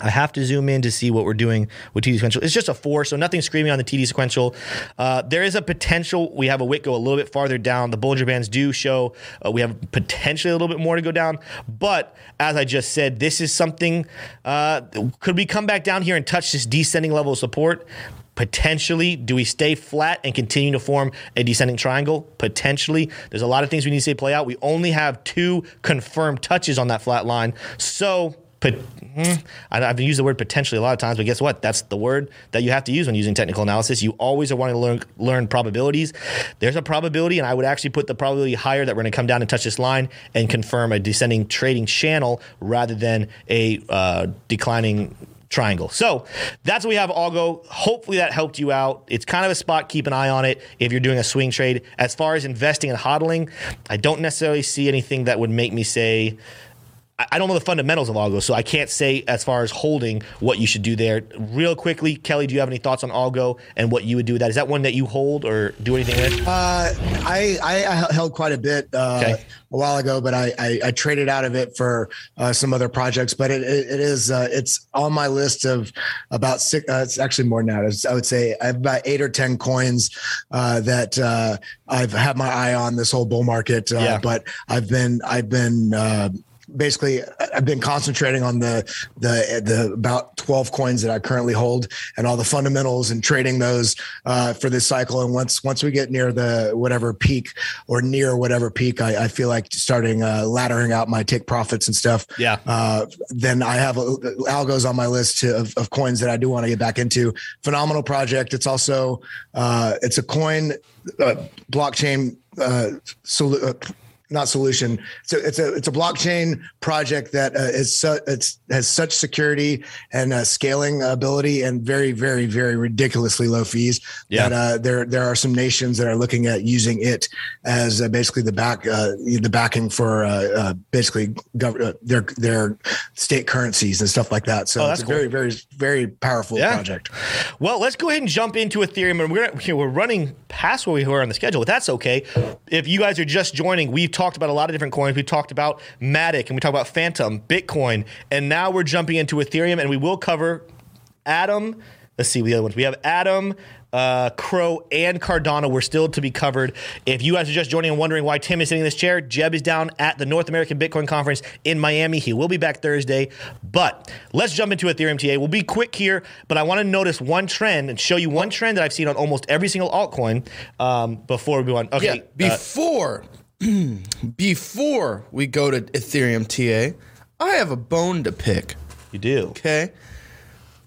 I have to zoom in to see what we're doing with TD sequential. It's just a 4, so nothing screaming on the TD sequential. There is a potential. We have a wick go a little bit farther down. The Bollinger Bands do show we have potentially a little bit more to go down. But as I just said, this is something. Could we come back down here and touch this descending level of support? Potentially. Do we stay flat and continue to form a descending triangle? Potentially. There's a lot of things we need to see play out. We only have 2 confirmed touches on that flat line. So I've used the word potentially a lot of times, but guess what? That's the word that you have to use when using technical analysis. You always are wanting to learn probabilities. There's a probability, and I would actually put the probability higher that we're going to come down and touch this line and confirm a descending trading channel rather than a declining triangle. So that's what we have, Algo. Hopefully that helped you out. It's kind of a spot. Keep an eye on it if you're doing a swing trade. As far as investing and hodling, I don't necessarily see anything that would make me say I don't know the fundamentals of Algo, so I can't say as far as holding what you should do there. Real quickly, Kelly, do you have any thoughts on Algo and what you would do with that? Is that one that you hold or do anything with? I held quite a bit a while ago, but I traded out of it for some other projects. But it's on my list of about six. It's actually more now. I would say I have about 8 or 10 coins that I've had my eye on this whole bull market. But I've been. Basically, I've been concentrating on the about 12 coins that I currently hold and all the fundamentals and trading those for this cycle. And once we get near whatever peak, I feel like starting laddering out my take profits and stuff. Yeah. Then I have Algo's on my list of coins that I do want to get back into. Phenomenal project. It's also it's a coin blockchain solution. So it's a blockchain project that has such security and scaling ability and very, very, very ridiculously low fees that there are some nations that are looking at using it as basically the backing for basically their state currencies and stuff like that. So it's a very, very, very powerful project. Well, let's go ahead and jump into Ethereum, and we're running past where we were on the schedule, but that's okay. If you guys are just joining, we've talked about a lot of different coins. We talked about Matic, and we talked about Phantom, Bitcoin, and now we're jumping into Ethereum, and we will cover Adam. Let's see the other ones. We have Adam, CRO, and Cardano. We're still to be covered. If you guys are just joining and wondering why Tim is sitting in this chair, Jeb is down at the North American Bitcoin Conference in Miami. He will be back Thursday. But let's jump into Ethereum TA. We'll be quick here, but I want to notice one trend and show you one trend that I've seen on almost every single altcoin before we go on. Okay. Yeah, before we go to Ethereum TA, I have a bone to pick. You do. Okay.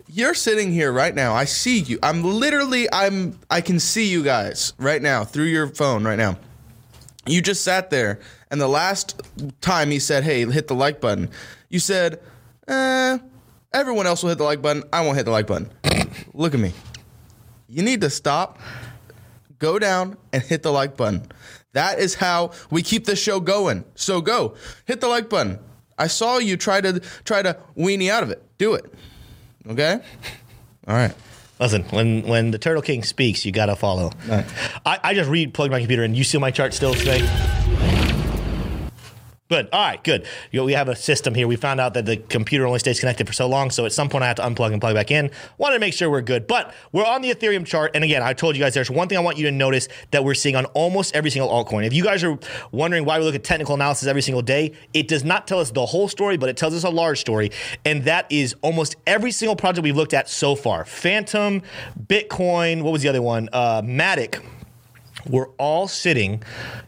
You're sitting here right now. I see you. I can see you guys right now through your phone right now. You just sat there, and the last time he said, hey, hit the like button, you said, everyone else will hit the like button. I won't hit the like button. Look at me. You need to stop, go down, and hit the like button. That is how we keep the show going. So go hit the like button. I saw you try to weenie out of it. Do it. Okay? All right. Listen, when the Turtle King speaks, you got to follow. All right. I just plugged my computer in. You see my chart still today? Good. All right, good. We have a system here. We found out that the computer only stays connected for so long, so at some point I have to unplug and plug back in. Wanted to make sure we're good. But we're on the Ethereum chart, and again, I told you guys there's one thing I want you to notice that we're seeing on almost every single altcoin. If you guys are wondering why we look at technical analysis every single day, it does not tell us the whole story, but it tells us a large story, and that is almost every single project we've looked at so far. Phantom, Bitcoin, what was the other one? Matic. We're all sitting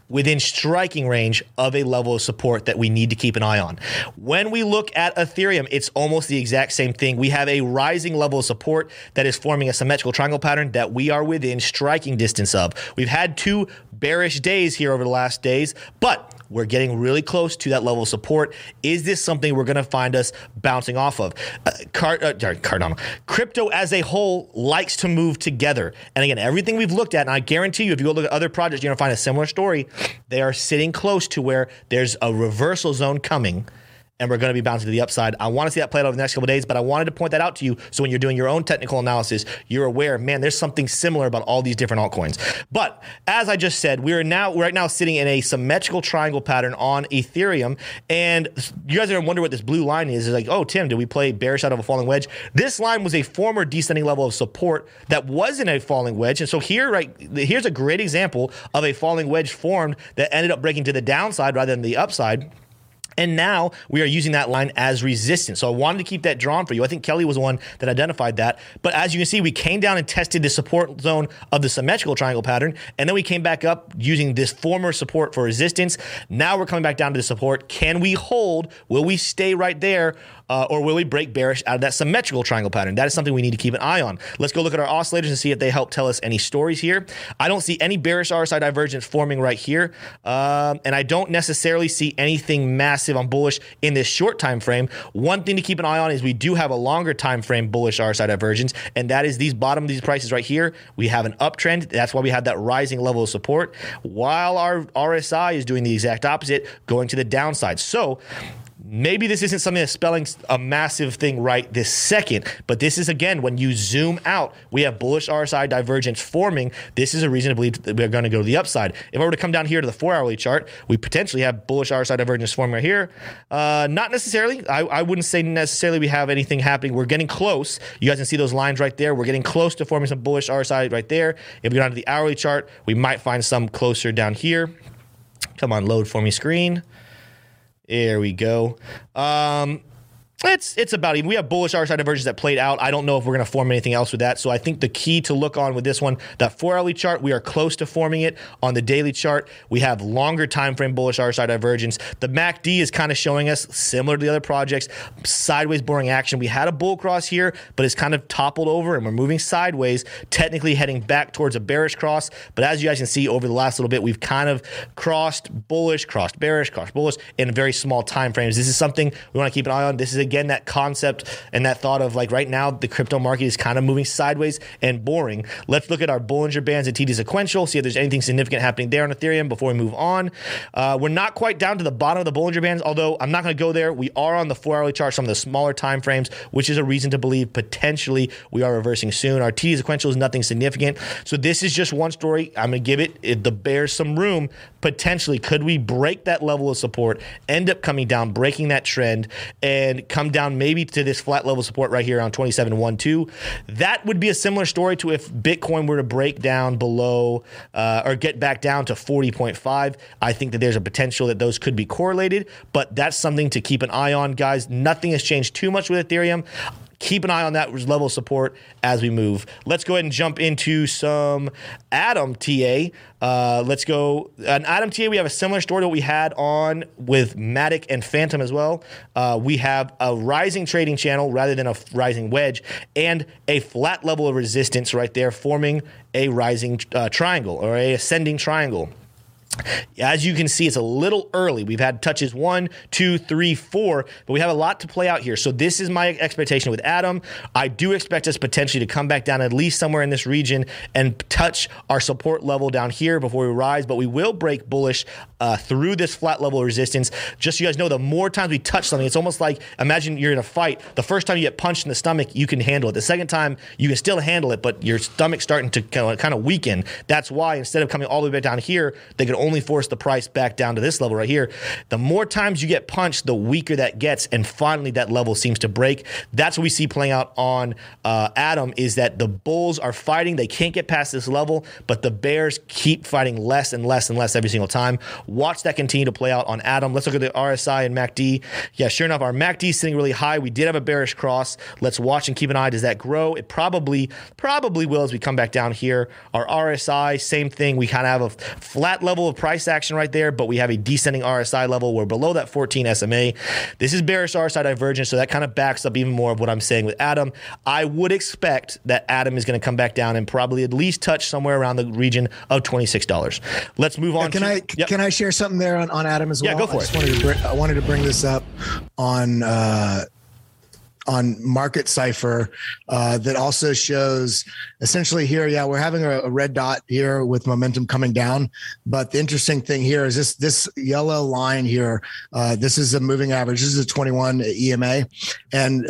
within striking range of a level of support that we need to keep an eye on. When we look at Ethereum, it's almost the exact same thing. We have a rising level of support that is forming a symmetrical triangle pattern that we are within striking distance of. We've had two bearish days here over the last days, but we're getting really close to that level of support. Is this something we're going to find us bouncing off of? Cardano. Crypto as a whole likes to move together. And again, everything we've looked at, and I guarantee you, if you go look at other projects, you're going to find a similar story. They are sitting close to where there's a reversal zone coming, and we're going to be bouncing to the upside. I want to see that played out over the next couple of days, but I wanted to point that out to you so when you're doing your own technical analysis, you're aware, man, there's something similar about all these different altcoins. But as I just said, we are now right now sitting in a symmetrical triangle pattern on Ethereum, and you guys are going to wonder what this blue line is. It's like, oh, Tim, did we play bearish out of a falling wedge? This line was a former descending level of support that wasn't a falling wedge, and so here's a great example of a falling wedge formed that ended up breaking to the downside rather than the upside. And now we are using that line as resistance. So I wanted to keep that drawn for you. I think Kelly was the one that identified that. But as you can see, we came down and tested the support zone of the symmetrical triangle pattern. And then we came back up using this former support for resistance. Now we're coming back down to the support. Can we hold? Will we stay right there? Or will we break bearish out of that symmetrical triangle pattern? That is something we need to keep an eye on. Let's go look at our oscillators and see if they help tell us any stories here. I don't see any bearish RSI divergence forming right here. And I don't necessarily see anything massive on bullish in this short time frame. One thing to keep an eye on is we do have a longer time frame bullish RSI divergence, and that is these bottom of these prices right here. We have an uptrend. That's why we have that rising level of support, while our RSI is doing the exact opposite, going to the downside. So Maybe this isn't something that's spelling a massive thing right this second, but this is, again, when you zoom out, we have bullish RSI divergence forming. This is a reason to believe that we're going to go to the upside. If I were to come down here to the 4-hourly chart, we potentially have bullish RSI divergence forming right here. Not necessarily. I wouldn't say necessarily we have anything happening. We're getting close. You guys can see those lines right there. We're getting close to forming some bullish RSI right there. If we go down to the hourly chart, we might find some closer down here. Come on, load for me screen. There we go. It's about even. We have bullish RSI divergence that played out. I don't know if we're going to form anything else with that. So I think the key to look on with this one, that 4-hourly chart, we are close to forming it. On the daily chart, we have longer time frame bullish RSI divergence. The MACD is kind of showing us, similar to the other projects, sideways boring action. We had a bull cross here, but it's kind of toppled over and we're moving sideways, technically heading back towards a bearish cross. But as you guys can see, over the last little bit, we've kind of crossed bullish, crossed bearish, crossed bullish in very small time frames. This is something we want to keep an eye on. This is a again, that concept and that thought of, like, right now the crypto market is kind of moving sideways and boring. Let's look at our Bollinger Bands and TD Sequential, see if there's anything significant happening there on Ethereum before we move on. We're not quite down to the bottom of the Bollinger Bands, although I'm not going to go there. We are on the 4-hourly chart, some of the smaller time frames, which is a reason to believe potentially we are reversing soon. Our TD Sequential is nothing significant. So this is just one story. I'm going to give it the bears some room. Potentially, could we break that level of support, end up coming down, breaking that trend, and come down maybe to this flat level support right here on 27.12. That would be a similar story to if Bitcoin were to break down below or get back down to 40.5. I think that there's a potential that those could be correlated, but that's something to keep an eye on, guys. Nothing has changed too much with Ethereum. Keep an eye on that level of support as we move. Let's go ahead and jump into some Adam TA. Let's go. On Adam TA, we have a similar story to what we had on with Matic and Phantom as well. We have a rising trading channel rather than a rising wedge and a flat level of resistance right there forming a rising triangle or a ascending triangle. As you can see, it's a little early. We've had touches 1, 2, 3, 4, but we have a lot to play out here. So this is my expectation with Adam. I do expect us potentially to come back down at least somewhere in this region and touch our support level down here before we rise, but we will break bullish through this flat level of resistance. Just so you guys know, the more times we touch something, it's almost like, imagine you're in a fight. The first time you get punched in the stomach, you can handle it. The second time, you can still handle it, but your stomach's starting to kind of weaken. That's why instead of coming all the way down here, they can only force the price back down to this level right here. The more times you get punched, the weaker that gets, and finally that level seems to break. That's what we see playing out on Adam, is that the bulls are fighting. They can't get past this level, but the bears keep fighting less and less and less every single time. Watch that continue to play out on Adam. Let's look at the RSI and MACD. Yeah, sure enough, our MACD is sitting really high. We did have a bearish cross. Let's watch and keep an eye. Does that grow? It probably will as we come back down here. Our RSI, same thing. We kind of have a flat level of price action right there, but we have a descending RSI level. We're below that 14 SMA. This is bearish RSI divergence, so that kind of backs up even more of what I'm saying with Adam. I would expect that Adam is going to come back down and probably at least touch somewhere around the region of $26. Let's move on. Can I share something there on Adam as well? Yeah, go for it. I wanted to bring this up on Market Cipher, that also shows essentially here. Yeah, we're having a red dot here with momentum coming down. But the interesting thing here is this yellow line here. This is a moving average. This is a 21 EMA, and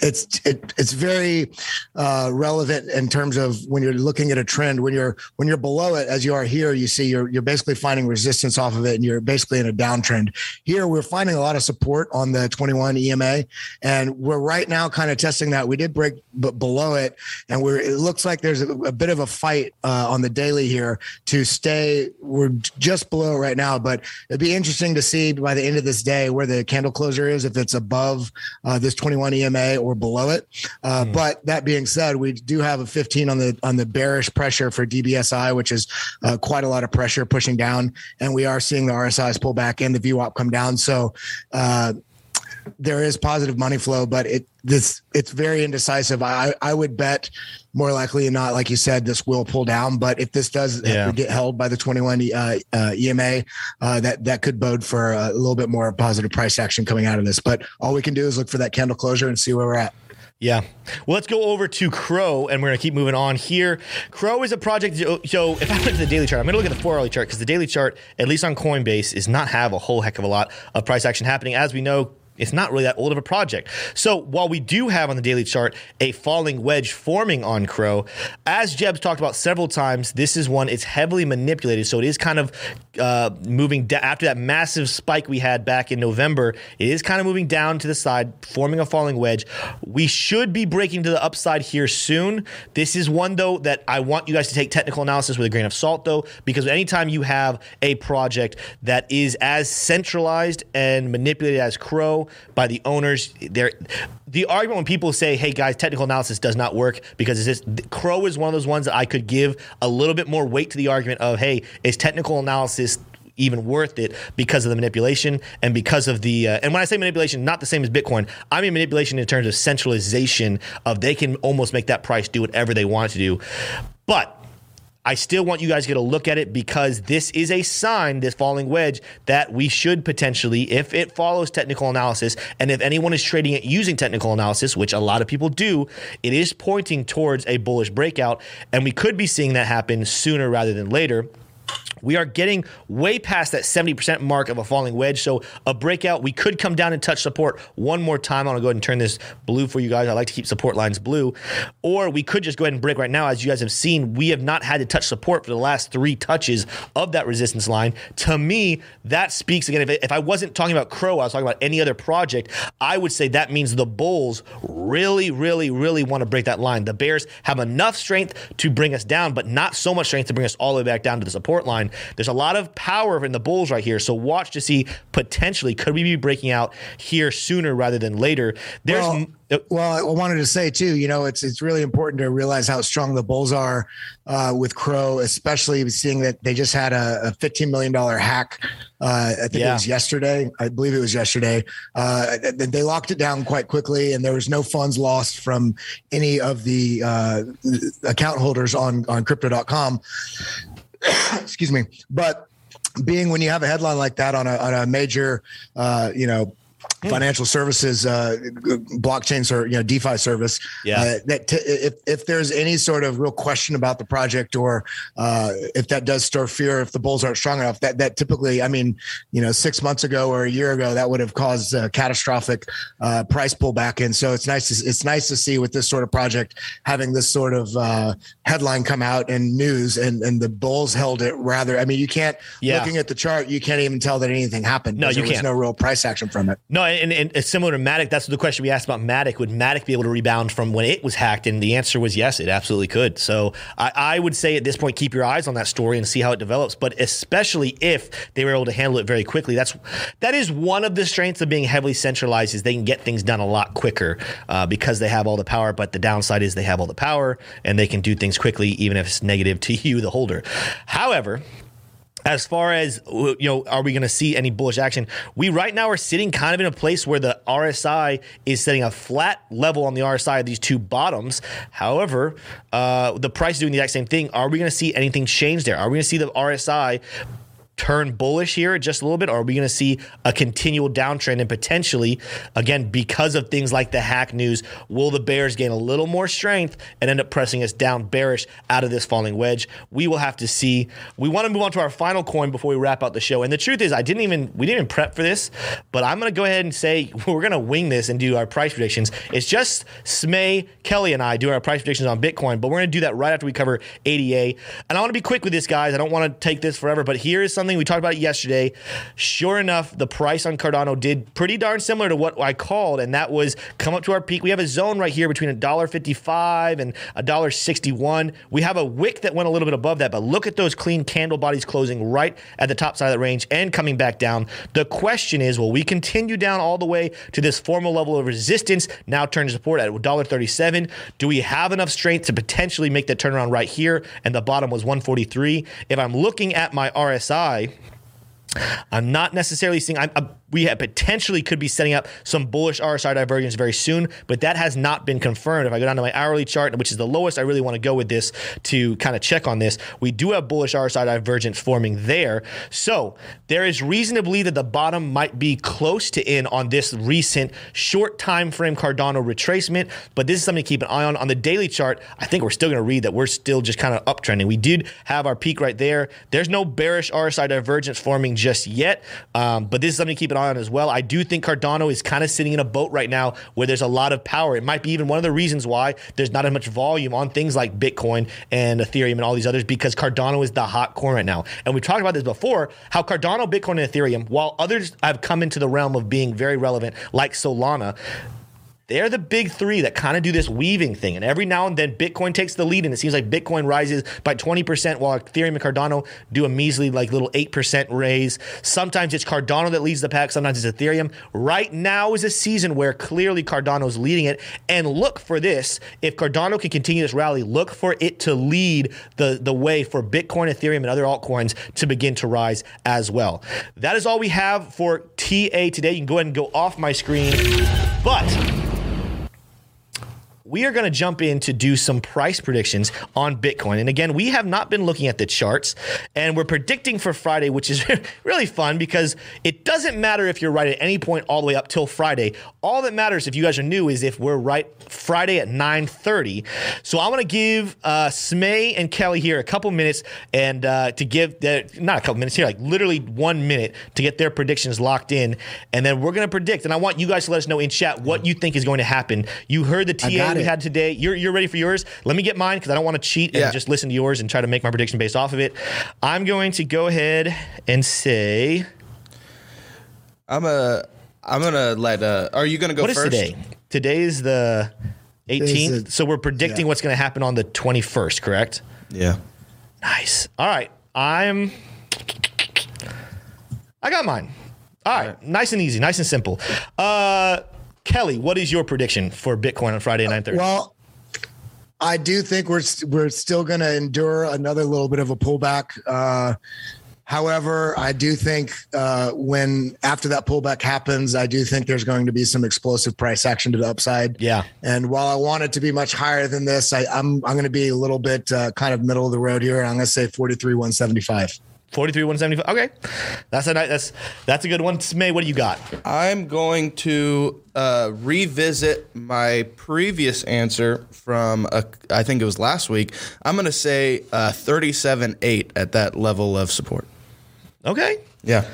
it's very relevant in terms of when you're looking at a trend. When you're below it, as you are here, you see you're basically finding resistance off of it, and you're basically in a downtrend. Here, we're finding a lot of support on the 21 EMA, and we're right now kind of testing that. We did break below it, and it looks like there's a bit of a fight on the daily here to stay. We're just below it right now, but it'd be interesting to see by the end of this day where the candle closure is, if it's above this 21 EMA or below it. But that being said, we do have a 15 on the bearish pressure for DBSI, which is quite a lot of pressure pushing down. And we are seeing the RSIs pull back and the VWAP come down. So there is positive money flow, but it's very indecisive. I would bet more likely than not, like you said, this will pull down. But if this does get held by the 21 EMA, that could bode for a little bit more positive price action coming out of this. But all we can do is look for that candle closure and see where we're at. Yeah. Well, let's go over to CRO, and we're going to keep moving on here. CRO is a project. So if I look at the daily chart, I'm going to look at the 4-hourly chart, because the daily chart, at least on Coinbase, is not have a whole heck of a lot of price action happening. As we know, it's not really that old of a project. So while we do have on the daily chart a falling wedge forming on CRO, as Jeb's talked about several times, this is one, it's heavily manipulated. So it is kind of moving after that massive spike we had back in November. It is kind of moving down to the side, forming a falling wedge. We should be breaking to the upside here soon. This is one, though, that I want you guys to take technical analysis with a grain of salt, though, because anytime you have a project that is as centralized and manipulated as CRO, by the owners, the argument when people say, hey guys, technical analysis does not work, because it's this, CRO is one of those ones that I could give a little bit more weight to the argument of, hey, is technical analysis even worth it because of the manipulation and because of the and when I say manipulation, not the same as Bitcoin, I mean manipulation in terms of centralization of they can almost make that price do whatever they want it to do. But I still want you guys to get a look at it, because this is a sign, this falling wedge, that we should potentially, if it follows technical analysis, and if anyone is trading it using technical analysis, which a lot of people do, it is pointing towards a bullish breakout, and we could be seeing that happen sooner rather than later. We are getting way past that 70% mark of a falling wedge. So a breakout, we could come down and touch support one more time. I'll go ahead and turn this blue for you guys. I like to keep support lines blue. Or we could just go ahead and break right now. As you guys have seen, we have not had to touch support for the last three touches of that resistance line. To me, that speaks, again, if I wasn't talking about CRO, I was talking about any other project, I would say that means the bulls really, really, really want to break that line. The bears have enough strength to bring us down, but not so much strength to bring us all the way back down to the support line. There's a lot of power in the bulls right here, so watch to see potentially could we be breaking out here sooner rather than later. Well, I wanted to say too, you know, it's really important to realize how strong the bulls are with CRO, especially seeing that they just had a $15 million hack. I think it was yesterday. I believe it was yesterday. They locked it down quite quickly, and there was no funds lost from any of the account holders on crypto.com. Excuse me. But being when you have a headline like that on a major, financial services, blockchain or DeFi service, if there's any sort of real question about the project, or if that does stir fear, if the bulls aren't strong enough, that typically, 6 months ago or a year ago, that would have caused a catastrophic price pullback. And so it's nice to see with this sort of project having this sort of headline come out in news, and the bulls held it rather. I mean, you can't looking at the chart, you can't even tell that anything happened. No, there was no real price action from it. No, and similar to Matic, that's the question we asked about Matic. Would Matic be able to rebound from when it was hacked? And the answer was yes, it absolutely could. So I would say at this point, keep your eyes on that story and see how it develops. But especially if they were able to handle it very quickly, that is one of the strengths of being heavily centralized, is they can get things done a lot quicker because they have all the power. But the downside is they have all the power and they can do things quickly, even if it's negative to you, the holder. However, as far as, are we going to see any bullish action? We right now are sitting kind of in a place where the RSI is setting a flat level on the RSI of these two bottoms. However, the price is doing the exact same thing. Are we going to see anything change there? Are we going to see the RSI turn bullish here just a little bit? Or are we going to see a continual downtrend, and potentially, again, because of things like the hack news, will the bears gain a little more strength and end up pressing us down bearish out of this falling wedge? We will have to see. We want to move on to our final coin before we wrap out the show. And the truth is, we didn't even prep for this, but I'm going to go ahead and say we're going to wing this and do our price predictions. It's just Smay, Kelly, and I do our price predictions on Bitcoin, but we're going to do that right after we cover ADA. And I want to be quick with this, guys. I don't want to take this forever, but here is something we talked about yesterday. Sure enough, the price on Cardano did pretty darn similar to what I called, and that was come up to our peak. We have a zone right here between $1.55 and $1.61. We have a wick that went a little bit above that, but look at those clean candle bodies closing right at the top side of that range and coming back down. The question is, will we continue down all the way to this formal level of resistance, now turn to support at $1.37? Do we have enough strength to potentially make that turnaround right here? And the bottom was $143. If I'm looking at my RSI, I'm not necessarily seeing. We potentially could be setting up some bullish RSI divergence very soon, but that has not been confirmed. If I go down to my hourly chart, which is the lowest I really want to go with this to kind of check on this, we do have bullish RSI divergence forming there. So there is reason to believe that the bottom might be close to in on this recent short time frame Cardano retracement, but this is something to keep an eye on. On the daily chart, I think we're still going to read that we're still just kind of uptrending. We did have our peak right there. There's no bearish RSI divergence forming just yet, but this is something to keep an eye on. on as well. I do think Cardano is kind of sitting in a boat right now where there's a lot of power. It might be even one of the reasons why there's not as much volume on things like Bitcoin and Ethereum and all these others, because Cardano is the hot coin right now. And we talked about this before, how Cardano, Bitcoin, and Ethereum, while others have come into the realm of being very relevant, like Solana, they're the big three that kind of do this weaving thing. And every now and then, Bitcoin takes the lead, and it seems like Bitcoin rises by 20%, while Ethereum and Cardano do a measly like little 8% raise. Sometimes it's Cardano that leads the pack. Sometimes it's Ethereum. Right now is a season where clearly Cardano's leading it. And look for this. If Cardano can continue this rally, look for it to lead the way for Bitcoin, Ethereum, and other altcoins to begin to rise as well. That is all we have for TA today. You can go ahead and go off my screen. But we are going to jump in to do some price predictions on Bitcoin. And again, we have not been looking at the charts, and we're predicting for Friday, which is really fun because it doesn't matter if you're right at any point all the way up till Friday. All that matters, if you guys are new, is if we're right Friday at 9:30. So I want to give Smay and Kelly here a couple minutes and to give their, not a couple minutes here, like literally 1 minute to get their predictions locked in. And then we're going to predict. And I want you guys to let us know in chat what you think is going to happen. You heard the TA we had today. You're ready for yours? Let me get mine because I don't want to cheat and just listen to yours and try to make my prediction based off of it. I'm going to go ahead and say I'm gonna let are you gonna go first? What is today? Today is the 18th, so we're predicting what's gonna happen on the 21st, correct? Yeah. Nice. All right. I got mine. All right. Nice and easy, nice and simple. Kelly, what is your prediction for Bitcoin on Friday at 9:30? Well, I do think we're still going to endure another little bit of a pullback. However, I do think when after that pullback happens, I do think there's going to be some explosive price action to the upside. Yeah. And while I want it to be much higher than this, I'm going to be a little bit kind of middle of the road here. I'm going to say 43,175. 43,175. Okay, that's a good one. Smay, what do you got? I'm going to revisit my previous answer from I think it was last week. I'm going to say 37.8 at that level of support. Okay. Yeah.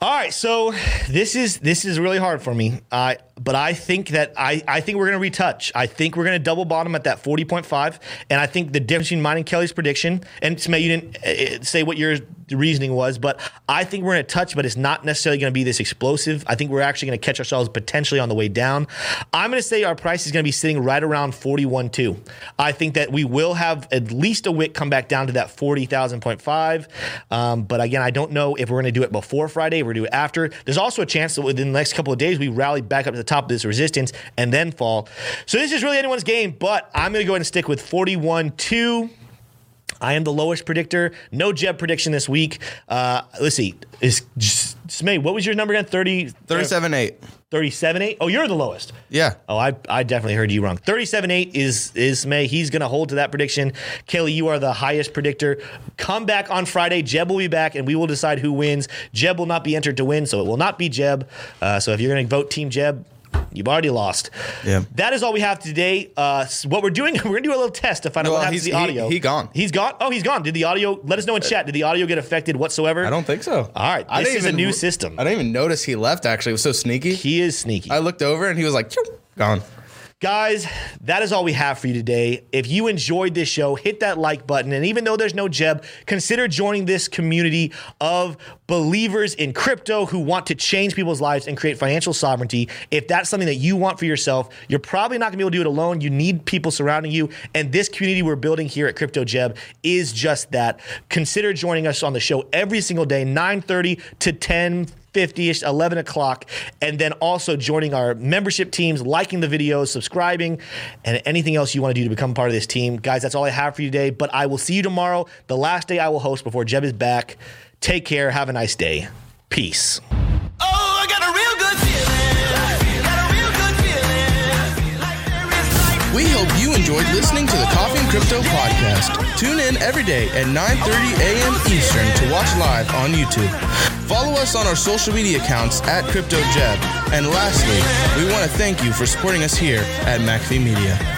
All right, so this is really hard for me, but I think that I think we're going to retouch. I think we're going to double bottom at that 40.5, and I think the difference between mine and Kelly's prediction, and Smay, you didn't say what your reasoning was, but I think we're going to touch, but it's not necessarily going to be this explosive. I think we're actually going to catch ourselves potentially on the way down. I'm going to say our price is going to be sitting right around 41.2. I think that we will have at least a wick come back down to that 40,000.5, but again, I don't know if we're going to do it before Friday. We're going to do it after. There's also a chance that within the next couple of days, we rally back up to the top of this resistance and then fall. So this is really anyone's game, but I'm going to go ahead and stick with 41.2. I am the lowest predictor. No Jeb prediction this week. Let's see. Smay, what was your number again? 37.8. 37.8? Oh, you're the lowest. Yeah. Oh, I definitely heard you wrong. 37.8 is Smay. He's going to hold to that prediction. Kelly, you are the highest predictor. Come back on Friday. Jeb will be back, and we will decide who wins. Jeb will not be entered to win, so it will not be Jeb. So if you're going to vote Team Jeb, you've already lost. Yeah. That is all we have today. What we're doing, we're going to do a little test to find out what happens to the audio. He's gone. He's gone? Oh, he's gone. Did the audio, let us know in chat, did the audio get affected whatsoever? I don't think so. All right. This is a new system. I didn't even notice he left, actually. It was so sneaky. He is sneaky. I looked over and he was like, gone. Guys, that is all we have for you today. If you enjoyed this show, hit that like button. And even though there's no Jeb, consider joining this community of believers in crypto who want to change people's lives and create financial sovereignty. If that's something that you want for yourself, you're probably not going to be able to do it alone. You need people surrounding you. And this community we're building here at Crypto Jeb is just that. Consider joining us on the show every single day, 9:30 to 10:50-ish, 11 o'clock, and then also joining our membership teams, liking the videos, subscribing, and anything else you want to do to become part of this team. Guys, that's all I have for you today, but I will see you tomorrow, the last day I will host before Jeb is back. Take care. Have a nice day. Peace. Oh, I got a real good feeling. Got a real good feeling. Like there is life. We hope you enjoyed listening to the Coffee and Crypto Podcast. Tune in every day at 9:30 a.m. Eastern to watch live on YouTube. Follow us on our social media accounts at CryptoJeb. And lastly, we want to thank you for supporting us here at McAfee Media.